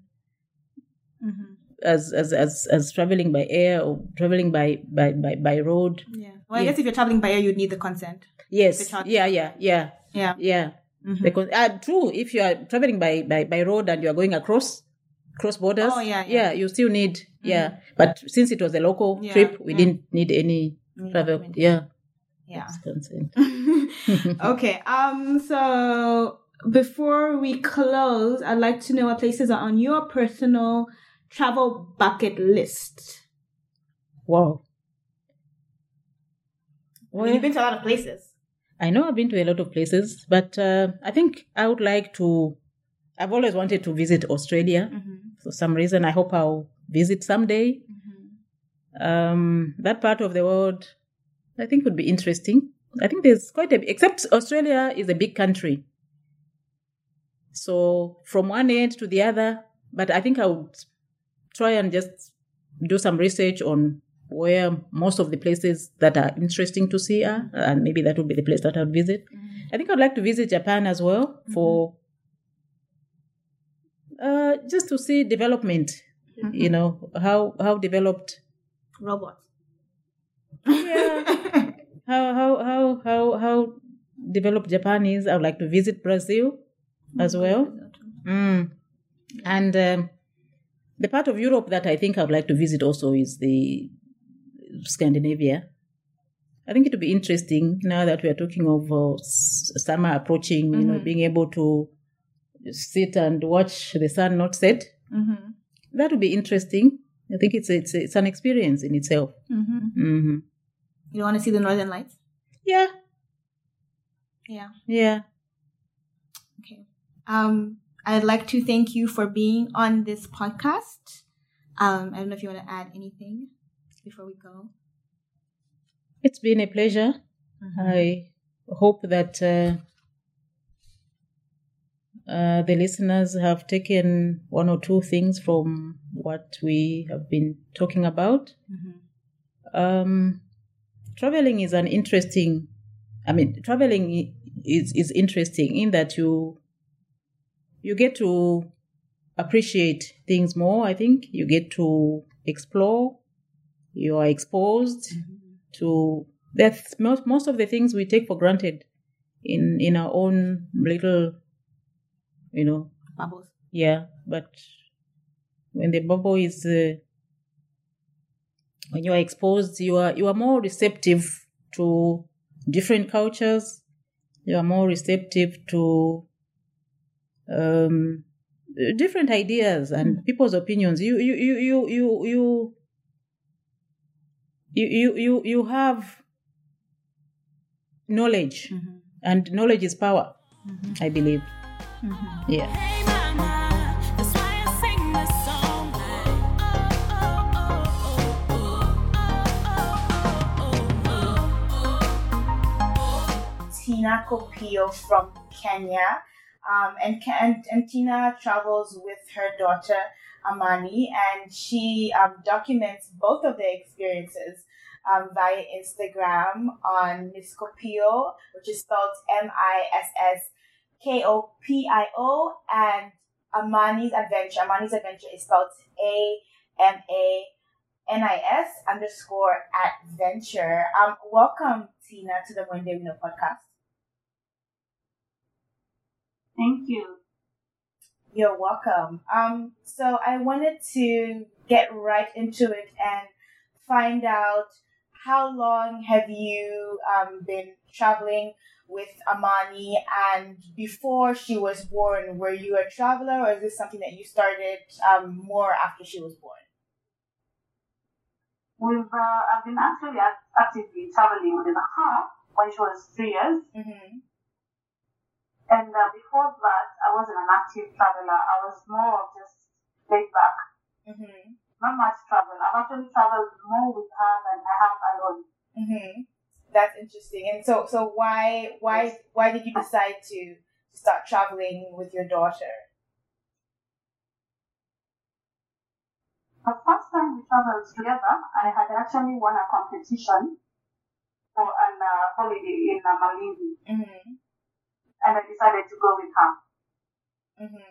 mm-hmm. as, as as as traveling by air or traveling by, by, by, by road. Yeah. Well, I yeah. guess if you're traveling by air, you'd need the consent. Yes. Yeah, yeah, yeah. Yeah. Yeah. Mm-hmm. The con- uh, true. If you are traveling by, by, by road and you are going across cross borders, oh, yeah, yeah. yeah, you still need. Mm-hmm. Yeah. But since it was a local yeah. trip, we mm-hmm. didn't need any mm-hmm. travel. Yeah. Yeah. Okay. Um. So before we close, I'd like to know what places are on your personal travel bucket list. Wow. Well, I mean, you've been to a lot of places. I know I've been to a lot of places, but uh, I think I would like to. I've always wanted to visit Australia mm-hmm. for some reason. I hope I'll visit someday. Mm-hmm. Um, that part of the world, I think, would be interesting. I think there's quite a... Except Australia is a big country. So from one end to the other, but I think I would try and just do some research on where most of the places that are interesting to see are, and maybe that would be the place that I would visit. Mm-hmm. I think I'd like to visit Japan as well for... Uh, just to see development, mm-hmm. you know, how, how developed... Robots. Yeah. How how how how how developed Japan is. I would like to visit Brazil mm-hmm. as well. Mm. And um, the part of Europe that I think I would like to visit also is the Scandinavia. I think it would be interesting now that we are talking of uh, summer approaching, mm-hmm. you know, being able to sit and watch the sun not set. Mm-hmm. That would be interesting. I think it's it's it's an experience in itself. Mm-hmm. Mm-hmm. You want to see the Northern Lights? Yeah. Yeah. Yeah. Okay. Um, I'd like to thank you for being on this podcast. Um, I don't know if you want to add anything before we go. It's been a pleasure. Mm-hmm. I hope that uh, uh, the listeners have taken one or two things from what we have been talking about. Mm-hmm. Um. Traveling is an interesting, I mean, traveling is, is interesting in that you you get to appreciate things more, I think. You get to explore. You are exposed mm-hmm. to, that's most, most of the things we take for granted in, in our own little, you know. Bubbles. Yeah, but when the bubble is... Uh, When you are exposed, you are you are more receptive to different cultures. You are more receptive to um, different ideas and people's opinions. You you you you you you you you, you have knowledge, mm-hmm. and knowledge is power. Mm-hmm. I believe. Mm-hmm. Yeah. Tina Copillo from Kenya. Um, and, and, and Tina travels with her daughter, Amani, and she um, documents both of their experiences um, via Instagram on Miss Kopiyo, which is spelled M I S S K O P I O, and Amani's Adventure. Amani's Adventure is spelled A M A N I S underscore adventure. Um, welcome, Tina, to the Mwende Wino podcast. Thank you. You're welcome. Um, so I wanted to get right into it and find out how long have you um, been traveling with Amani, and before she was born, were you a traveler, or is this something that you started um, more after she was born? We've uh, I've been actually actively traveling with her when she was three years. Mm-hmm. And uh, before that, I wasn't an active traveler. I was more of just laid back. Mm-hmm. Not much travel. I've actually traveled more with her than I have alone. Mm-hmm. That's interesting. And so, so why, why, yes. why did you decide to start traveling with your daughter? The first time we traveled together, I had actually won a competition for an uh, holiday in uh, Malindi. Mm-hmm. And I decided to go with her. Mm-hmm.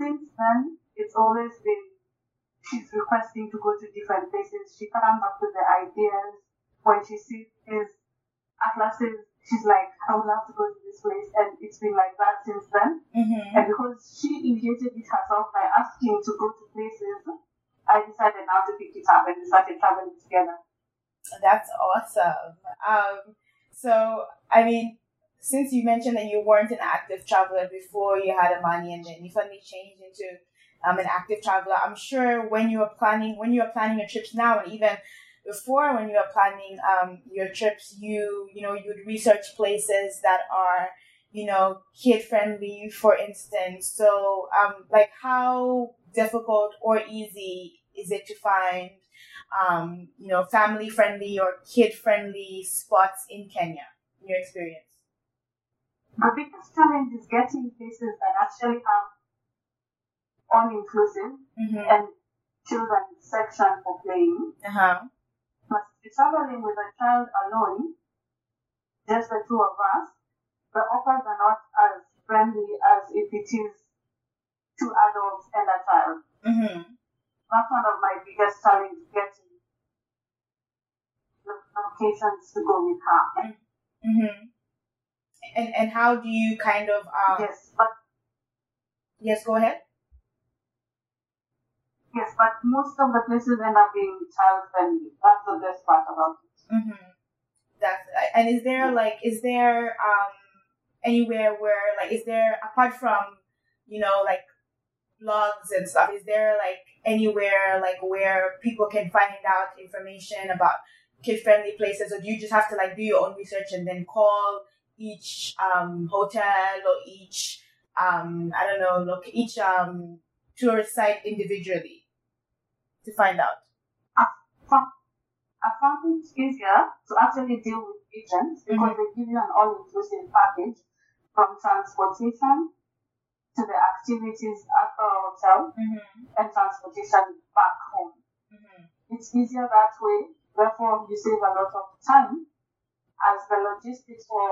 Since then, it's always been, she's requesting to go to different places. She comes up with the ideas. When she sees these atlases, she's like, I would love to go to this place. And it's been like that since then. Mm-hmm. And because she initiated it herself by asking to go to places, I decided now to pick it up, and we started traveling together. That's awesome. Um, so, I mean, since you mentioned that you weren't an active traveler before you had Amani, and then you suddenly changed into um, an active traveler, I'm sure when you were planning when you were planning your trips now, and even before when you were planning um, your trips, you you know you would research places that are you know kid friendly, for instance. So um, like how difficult or easy is it to find um, you know family friendly or kid friendly spots in Kenya in your experience? The biggest challenge is getting places that actually have all-inclusive mm-hmm. and children's section for playing. Uh-huh. But traveling with a child alone, just the two of us, the offers are not as friendly as if it is two adults and a child. Mm-hmm. That's one of my biggest challenges, getting the locations to go with her. Mm-hmm. And and how do you kind of... Um, yes, but... Yes, go ahead. Yes, but most of the places end up being child-friendly. That's the best part about it. Mm-hmm. That's, and is there, like, is there um anywhere where, like, is there, apart from, you know, like, blogs and stuff, is there, like, anywhere, like, where people can find out information about kid-friendly places, or do you just have to, like, do your own research and then call each um, hotel or each, um, I don't know, look, each um, tourist site individually to find out? I found it easier to actually deal with agents because mm-hmm. they give you an all-inclusive package from transportation to the activities at the hotel mm-hmm. and transportation back home. Mm-hmm. It's easier that way, therefore you save a lot of time, as the logistics for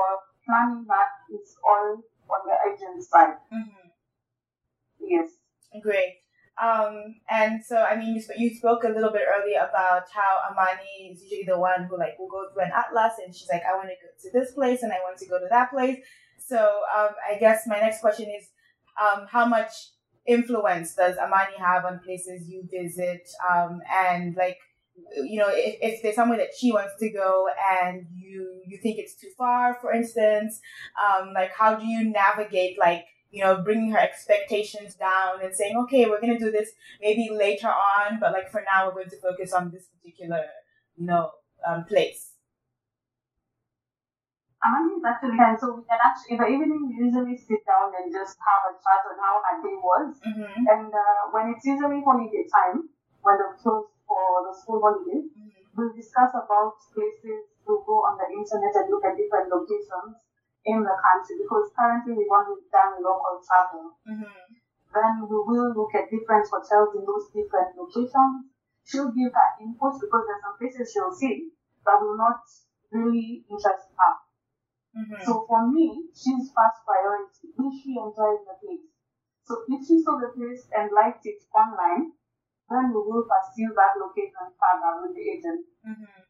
planning that is all on the agent side. Mm-hmm. Yes. Great. Um, and so, I mean, you, sp- you spoke a little bit earlier about how Amani is usually the one who, like, will go through an atlas, and she's like, I want to go to this place, and I want to go to that place. So, um, I guess my next question is, um, how much influence does Amani have on places you visit, um, and, like, you know, if, if there's somewhere that she wants to go and you you think it's too far, for instance, um, like, how do you navigate, like, you know, bringing her expectations down and saying, okay, we're going to do this maybe later on, but, like, for now, we're going to focus on this particular, you know, um, place? Amani is actually fine. So we can actually, in the evening, we usually sit down and just have a chat on how her day was. Mm-hmm. And uh, when it's usually holiday time, when the clothes for the school holidays, mm-hmm. we'll discuss about places to go on the internet and look at different locations in the country, because currently we've only done local travel. Mm-hmm. Then we will look at different hotels in those different locations. She'll give her input because there's some places she'll see that will not really interest her. Mm-hmm. So for me, she's first priority. Will she enjoy the place? So if she saw the place and liked it online, then we will pursue that location further with the agent. Mm-hmm.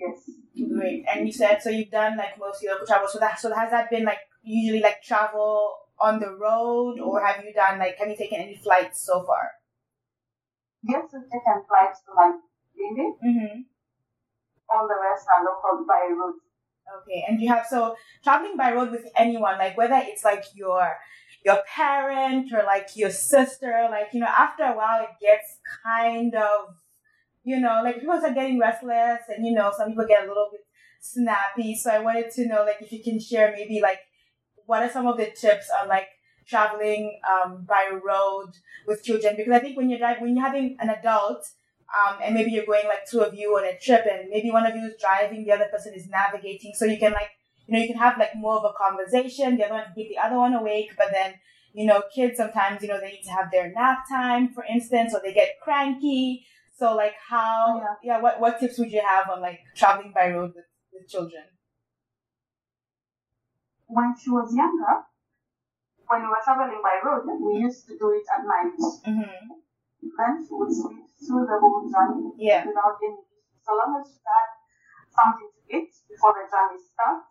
Yes. Great. And you said, so you've done like mostly local travel. So that, so has that been like usually like travel on the road, or have you done like, have you taken any flights so far? Yes, we've taken flights to Malindi. Mm-hmm. All the rest are local by road. Okay, and you have, so traveling by road with anyone, like whether it's like your your parent or like your sister, like, you know, after a while it gets kind of, you know, like people start getting restless and, you know, some people get a little bit snappy. So I wanted to know, like, if you can share maybe like what are some of the tips on like traveling um, by road with children? Because I think when you're driving, when you're having an adult, Um, and maybe you're going like two of you on a trip and maybe one of you is driving, the other person is navigating. So you can like, you know, you can have like more of a conversation. The other one can keep the other one awake. But then, you know, kids sometimes, you know, they need to have their nap time, for instance, or they get cranky. So like how, yeah, yeah what, what tips would you have on like traveling by road with, with children? When she was younger, when we were traveling by road, we used to do it at night. Mm-hmm. Then she would sleep through the whole journey, yeah, without any issues. So long as she had something to eat before the journey starts,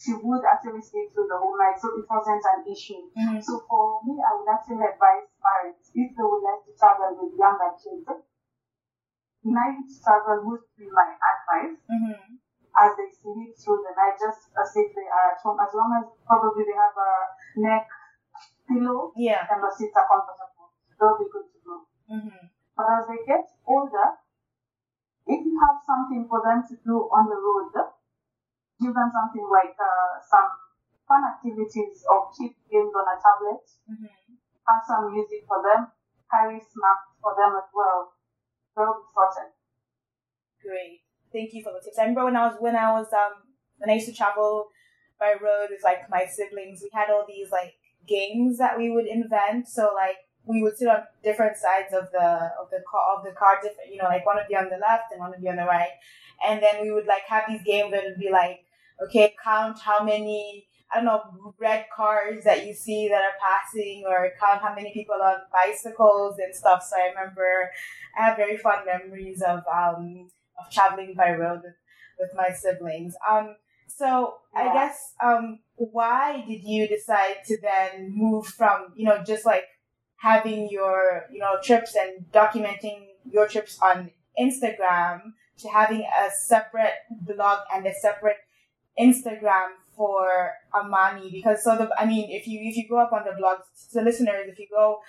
she would actually sleep through the whole night. So it wasn't an issue. Mm-hmm. So for me, I would actually advise parents, if they would like to travel with younger children, night travel would be my advice. Mm-hmm. As they sleep through the night, just as if they are at home, as long as probably they have a neck pillow, yeah, and the seats are comfortable, they'll be good to go. Mm-hmm. But as they get older, if you have something for them to do on the road, give them something like uh, some fun activities or cheap games on a tablet, mm-hmm, have some music for them, carry snacks for them as well. They'll be sorted. Great. Thank you for the tips. I remember when I was when I was um when I used to travel by road with like my siblings, we had all these like games that we would invent. So like we would sit on different sides of the of the car of the car, different, you know, like one would be on the left and one would be on the right, and then we would like have these games where it would be like, okay, count how many I don't know red cars that you see that are passing, or count how many people on bicycles and stuff. So I remember I have very fond memories of um of traveling by road with, with my siblings. Um, so yeah. I guess um, why did you decide to then move from, you know, just like having your, you know, trips and documenting your trips on Instagram to having a separate blog and a separate Instagram for Amani? Because so the, I mean, if you, if you go up on the blog, so listeners, if you go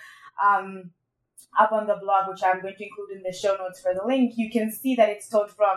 um, up on the blog, which I'm going to include in the show notes for the link, you can see that it's told from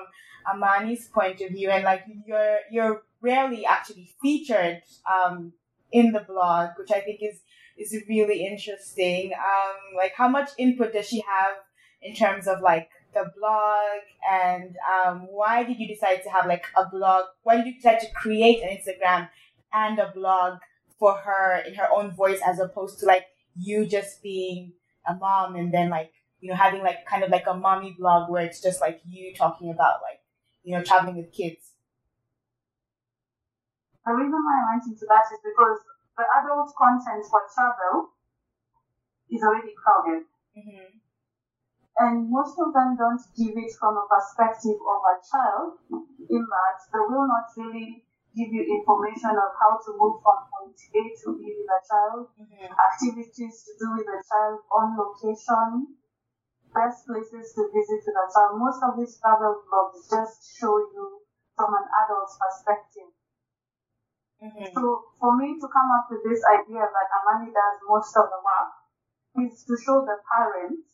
Amani's point of view. And like you're, you're rarely actually featured um, in the blog, which I think is, is really interesting. Um, like how much input does she have in terms of like the blog, and um, why did you decide to have like a blog? Why did you decide to create an Instagram and a blog for her in her own voice, as opposed to like you just being a mom and then like, you know, having like kind of like a mommy blog where it's just like you talking about like, you know, traveling with kids? The reason why I went into that is because the adult content for travel is already crowded. Mm-hmm. And most of them don't give it from a perspective of a child, in that they will not really give you information of how to move from point A to B with a child, mm-hmm, activities to do with a child, on location, best places to visit with a child. Most of these travel blogs just show you from an adult's perspective. Mm-hmm. So for me to come up with this idea that Amani does most of the work is to show the parents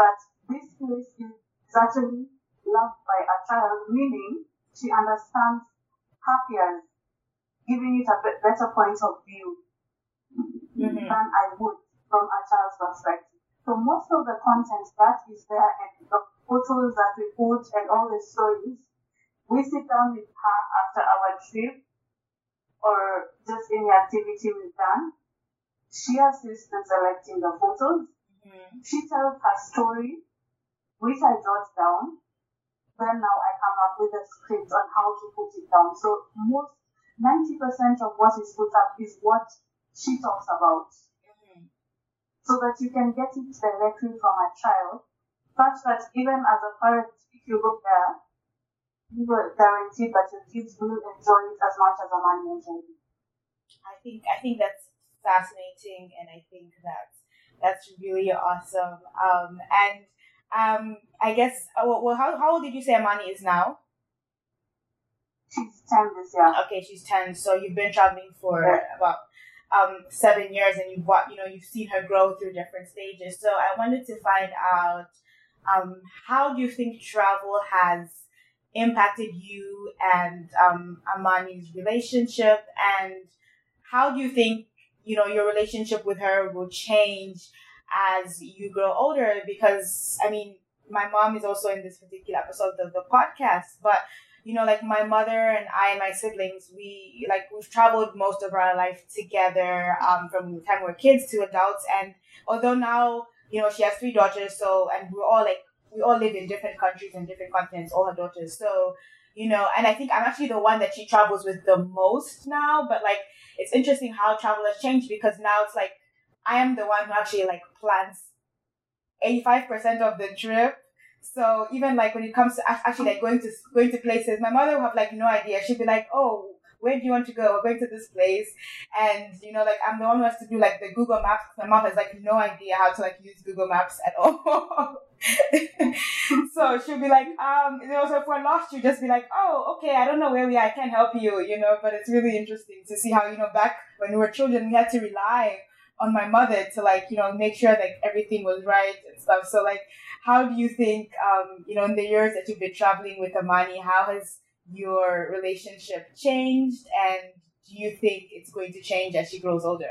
that this place is actually loved by a child, meaning she understands happier, giving it a better point of view, mm-hmm, than I would from a child's perspective. So most of the content that is there and the photos that we put and all the stories, we sit down with her after our trip or just any activity we've done. She assists in selecting the photos. Mm-hmm. She tells her story, which I jot down. Then now I come up with a script on how to put it down. So most ninety percent of what is put up is what she talks about. Mm-hmm. So that you can get it directly from a child, such that even as a parent, if you look there, you will guarantee that your kids will enjoy it as much as a man enjoys it. I think I think that's fascinating, and I think that's that's really awesome. Um, and um, I guess, well, how how old did you say Amani is now? She's ten this year. Okay, she's ten. So you've been traveling for yeah. about um seven years, and you've you know you've seen her grow through different stages. So I wanted to find out um how do you think travel has impacted you and um, Amani's relationship, and how do you think you know your relationship with her will change as you grow older? Because I mean, my mom is also in this particular episode of the podcast, but you know, like my mother and I and my siblings, we like we've traveled most of our life together, um, from the time we're kids to adults. And although now you know she has three daughters, so and we're all like. We all live in different countries and different continents, all her daughters. So, you know, and I think I'm actually the one that she travels with the most now. But, like, it's interesting how travel has changed, because now it's, like, I am the one who actually, like, plans eighty-five percent of the trip. So even, like, when it comes to actually, like, going to going to places, my mother will have, like, no idea. She'll be like, oh, where do you want to go? We're going to this place. And, you know, like, I'm the one who has to do, like, the Google Maps. My mom has, like, no idea how to, like, use Google Maps at all. So she'll be like, um, you know, so if we're lost, she'll just be like, oh, okay, I don't know where we are. I can't help you, you know. But it's really interesting to see how, you know, back when we were children, we had to rely on my mother to, like, you know, make sure, like, everything was right and stuff. So, like, how do you think, um, you know, in the years that you've been traveling with Amani, how has your relationship changed, and do you think it's going to change as she grows older?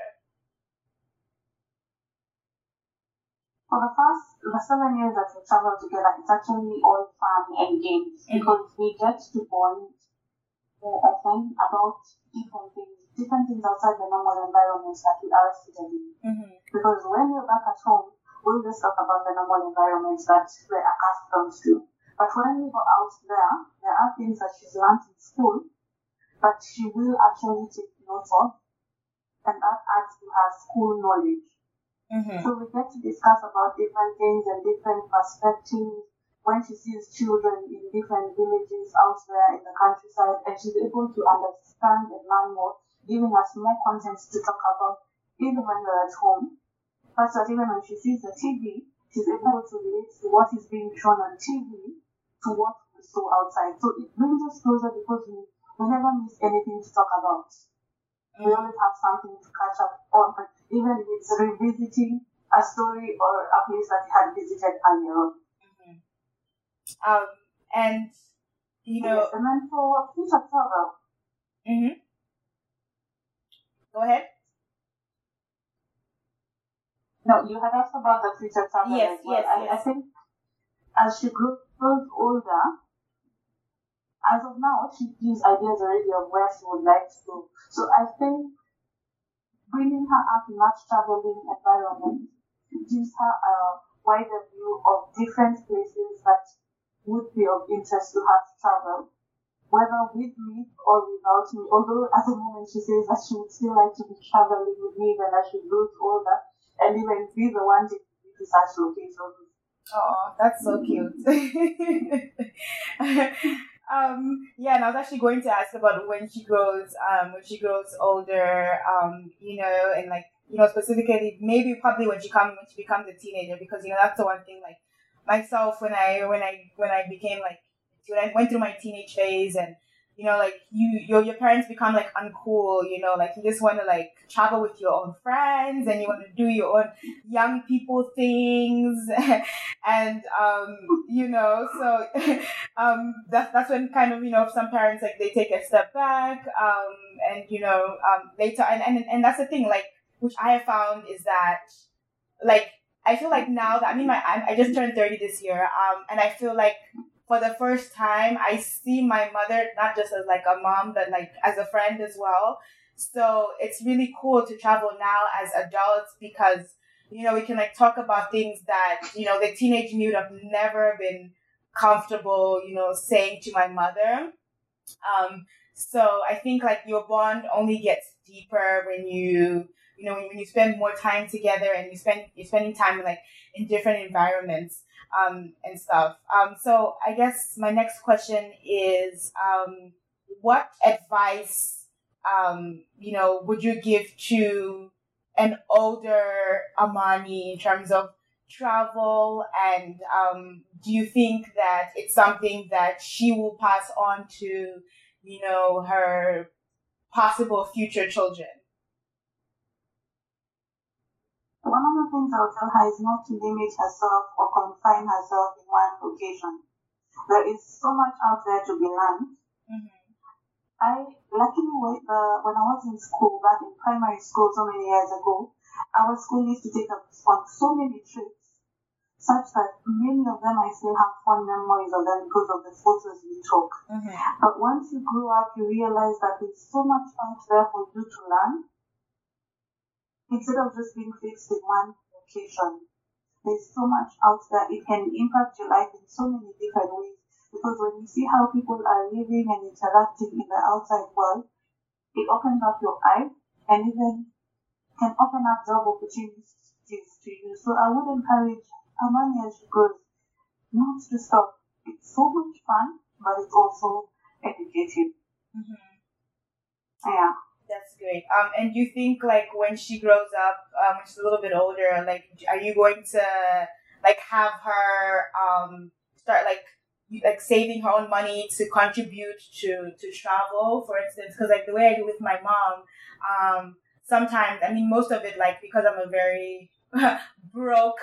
For the first the seven years that we travel together, it's actually all fun and games, mm-hmm. because we get to bond more often about different things, different things outside the normal environments that we are sitting in. Mm-hmm. Because when we're back at home, we'll just talk about the normal environments that we're accustomed to. But when we go out there, there are things that she's learned in school, but she will actually take notes of, and that adds to her school knowledge. Mm-hmm. So we get to discuss about different things and different perspectives when she sees children in different villages out there in the countryside, and she's able to understand and learn more, giving us more content to talk about even when we're at home. But that even when she sees the T V, she's able to relate to what is being shown on T V to what we saw outside. So it brings us closer, because we, we never miss anything to talk about. Mm-hmm. We always have something to catch up on, but even if it's revisiting a story or a place that you had visited earlier on. Mm-hmm. Um, and, you know... Yes, and then for future travel. Mm-hmm. Go ahead. No, you had asked about the future travel yes, as well. Yes, I, yes. I think as she grows older, as of now, she gives ideas already of where she would like to go. So I think bringing her up in that traveling environment gives her a wider view of different places that would be of interest to her to travel, whether with me or without me. Although at the moment she says that she would still like to be traveling with me when she grows older, and even be the one to be to such locations. Oh, that's so cute. Um, yeah, and I was actually going to ask about when she grows, um, when she grows older, um, you know, and like, you know, specifically, maybe probably when she comes, when she becomes a teenager, because, you know, that's the one thing, like, myself, when I, when I, when I became, like, when I went through my teenage phase, and, you know, like, you, your, your parents become, like, uncool, you know, like, you just want to, like, travel with your own friends, and you want to do your own young people things, and, um, you know, so... Um, that's that's when kind of, you know, some parents, like, they take a step back, um, and, you know, um, later, and, and, and that's the thing, like, which I have found is that, like, I feel like now that, I mean, my I, I just turned thirty this year, um, and I feel like for the first time, I see my mother not just as like a mom, but like as a friend as well. So it's really cool to travel now as adults because, you know, we can like talk about things that, you know, the teenage me would have never been comfortable, you know, saying to my mother. Um, so I think like your bond only gets deeper when you, you know, when you spend more time together and you spend, you're spending time like in different environments, um, and stuff. Um, so I guess my next question is, um, what advice, um, you know, would you give to an older Amani in terms of travel, and um, do you think that it's something that she will pass on to, you know, her possible future children? One of the things I'll tell her is not to limit herself or confine herself in one location. There is so much out there to be learned. Mm-hmm. I, luckily, uh, when I was in school, back in primary school so many years ago, our school used to take us on so many trips, such that many of them I still have fond memories of them because of the photos we took. Mm-hmm. But once you grow up, you realize that there's so much out there for you to learn. Instead of just being fixed in one location, there's so much out there. It can impact your life in so many different ways. Because when you see how people are living and interacting in the outside world, it opens up your eyes and even can open up job opportunities to you. So I would encourage Amani as she grows not to stop. It's so much fun, but it's also educative. Mm-hmm. Yeah. That's great. Um, and do you think like when she grows up, um, when she's a little bit older, like are you going to like have her um start like like saving her own money to contribute to, to travel, for instance? Because like the way I do with my mom, um, sometimes, I mean, most of it, like because I'm a very broke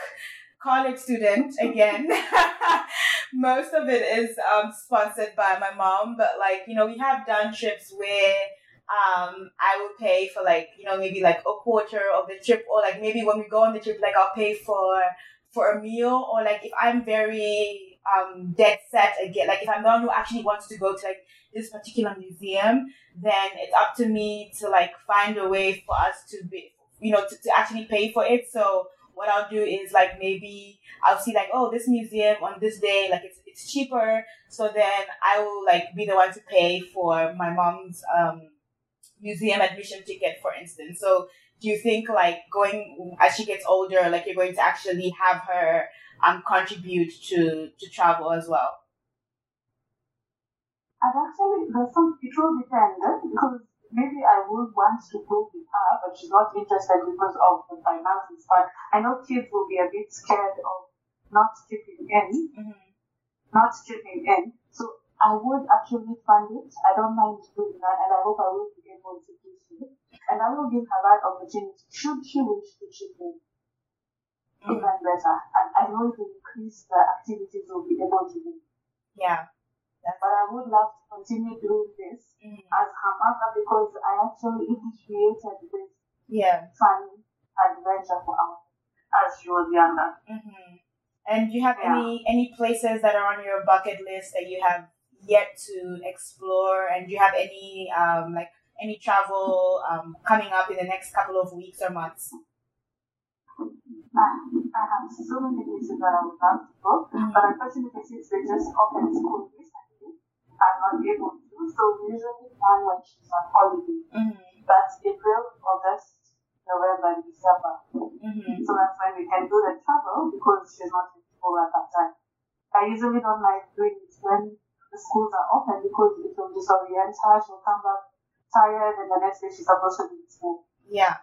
college student, again, most of it is um, sponsored by my mom. But like, you know, we have done trips where um, I would pay for like, you know, maybe like a quarter of the trip, or like maybe when we go on the trip, like I'll pay for, for a meal, or like if I'm very... Um, dead set again. Like if I'm the one who actually wants to go to like this particular museum, then it's up to me to like find a way for us to be, you know, to, to actually pay for it. So what I'll do is like maybe I'll see like, oh, this museum on this day, like it's it's cheaper. So then I will like be the one to pay for my mom's um museum admission ticket, for instance. So do you think like going as she gets older, like you're going to actually have her um contribute to, to travel as well? And actually, there's some, it will depend because maybe I would want to go with her, but she's not interested because of the finances. But I know kids will be a bit scared of not chipping in, mm-hmm. not chipping in. So I would actually fund it. I don't mind doing that, and I hope I will be able to do so. And I will give her that opportunity should she wish to chip in. Even better, and I know it will increase the activities we'll be able to do. Yeah, but I would love to continue doing this mm-hmm. as her mother, because I actually initiated this yeah. fun adventure for her as she was younger. Mm-hmm. And do you have yeah. any any places that are on your bucket list that you have yet to explore? And do you have any um like any travel um coming up in the next couple of weeks or months? I have so many places that I would love to go, but unfortunately, since they just opened school recently, I'm not able to. So we usually plan when she's on holiday. Mm-hmm. That's April, August, November, and December. Mm-hmm. So that's when we can do the travel because she's not in school at that time. I usually don't like doing it when the schools are open because it will disorient her. She'll come back tired, and the next day she's supposed to be in school. Yeah.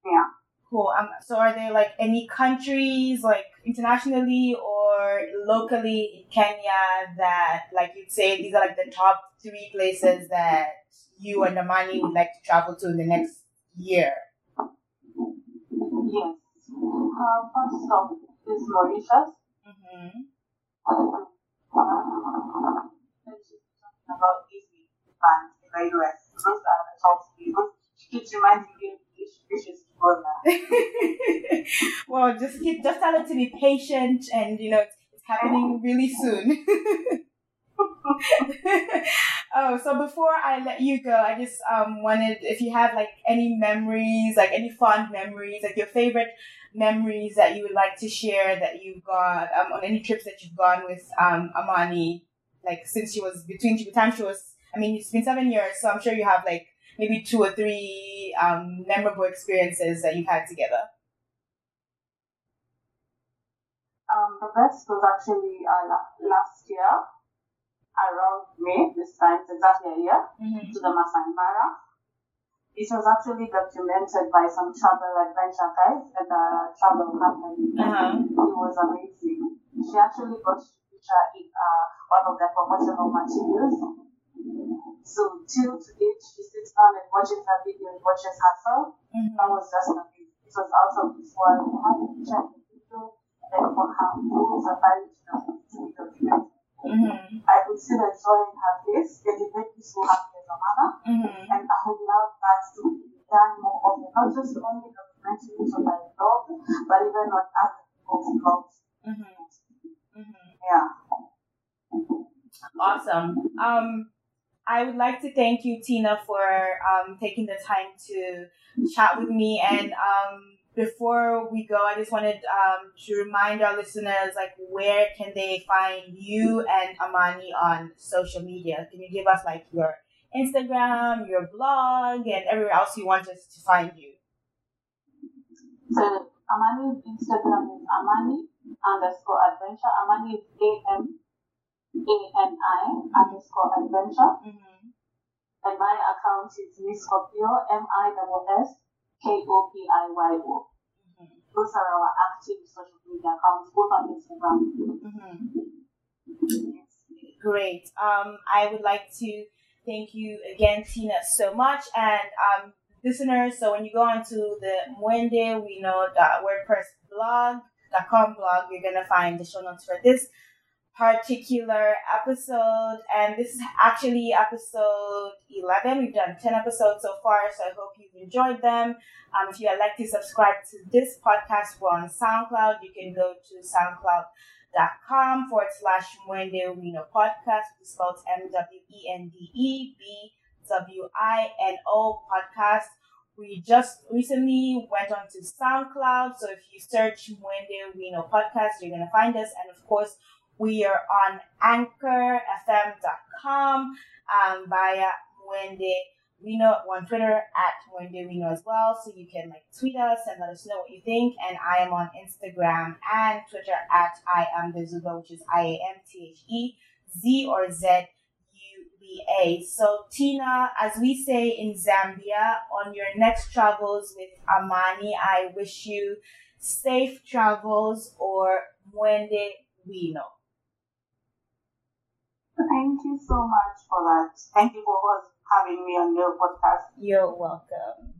Yeah. Cool. Um, so are there like any countries like internationally or locally in Kenya that like you'd say these are like the top three places that you and Amani would like to travel to in the next year? Yes. Uh, first stop is Mauritius. Mm-hmm. About Disney and the U S. Those are the top three. She keeps reminding me of Well, just keep, just tell her to be patient, and you know it's happening really soon. Oh, so before I let you go, I just um wanted if you have like any memories, like any fond memories, like your favorite memories that you would like to share that you've got um, on any trips that you've gone with um Amani, like since she was between the time she was, I mean, it's been seven years, so I'm sure you have like maybe two or three um memorable experiences that you've had together. Um, the best was actually uh, last year, around May, this time, exactly a year, mm-hmm. to the Masai Mara. It was actually documented by some travel adventure guys at the travel company. Uh-huh. It was amazing. She actually got to feature in uh, one of the promotional materials. So till today, she sits down and watches her video and watches herself. Mm-hmm. That was just amazing. It was out of this world. We had a picture of the video. And for her, it was a very document. Mm-hmm. I could see the joy in her face, and it made me so happy as a mother. Mm-hmm. And I would love that to be done more often, not just only documenting it on my blog, but even on other people's blogs. Mm-hmm. Mm-hmm. Yeah. Awesome. Um, I would like to thank you, Tina, for um, taking the time to chat with me. And um, before we go, I just wanted um, to remind our listeners, like, where can they find you and Amani on social media? Can you give us, like, your Instagram, your blog, and everywhere else you want us to find you? So, Amani's Instagram is Amani underscore adventure. Amani is A M A N I underscore adventure. Mm-hmm. And my account is Miss Kopiyo, M I S S K O P I Y O. Mm-hmm. Those are our active social media accounts, both on Instagram. Mm-hmm. Yes. Great. Um, I would like to thank you again, Tina, so much. And um, listeners, so when you go onto the Mwende Wino WordPress blog dot com blog, you're gonna find the show notes for this particular episode, and this is actually episode eleven. We've done ten episodes so far, so I hope you've enjoyed them. Um, if you'd like to subscribe to this podcast, we're on SoundCloud. You can go to soundcloud.com forward slash Mwende Wino podcast, which is spelled M W E N D E B W I N O podcast. We just recently went on to SoundCloud, so if you search Mwende Wino podcast, you're going to find us, and of course, we are on anchor f m dot com um, via Mwende Wino. We're on Twitter at Mwende Wino as well. So you can like tweet us and let us know what you think. And I am on Instagram and Twitter at I am the Zuba, which is I A M T H E Z or Z U B A. So Tina, as we say in Zambia, on your next travels with Amani, I wish you safe travels, or Mwende Wino. Thank you so much for that. Thank you for having me on your podcast. You're welcome.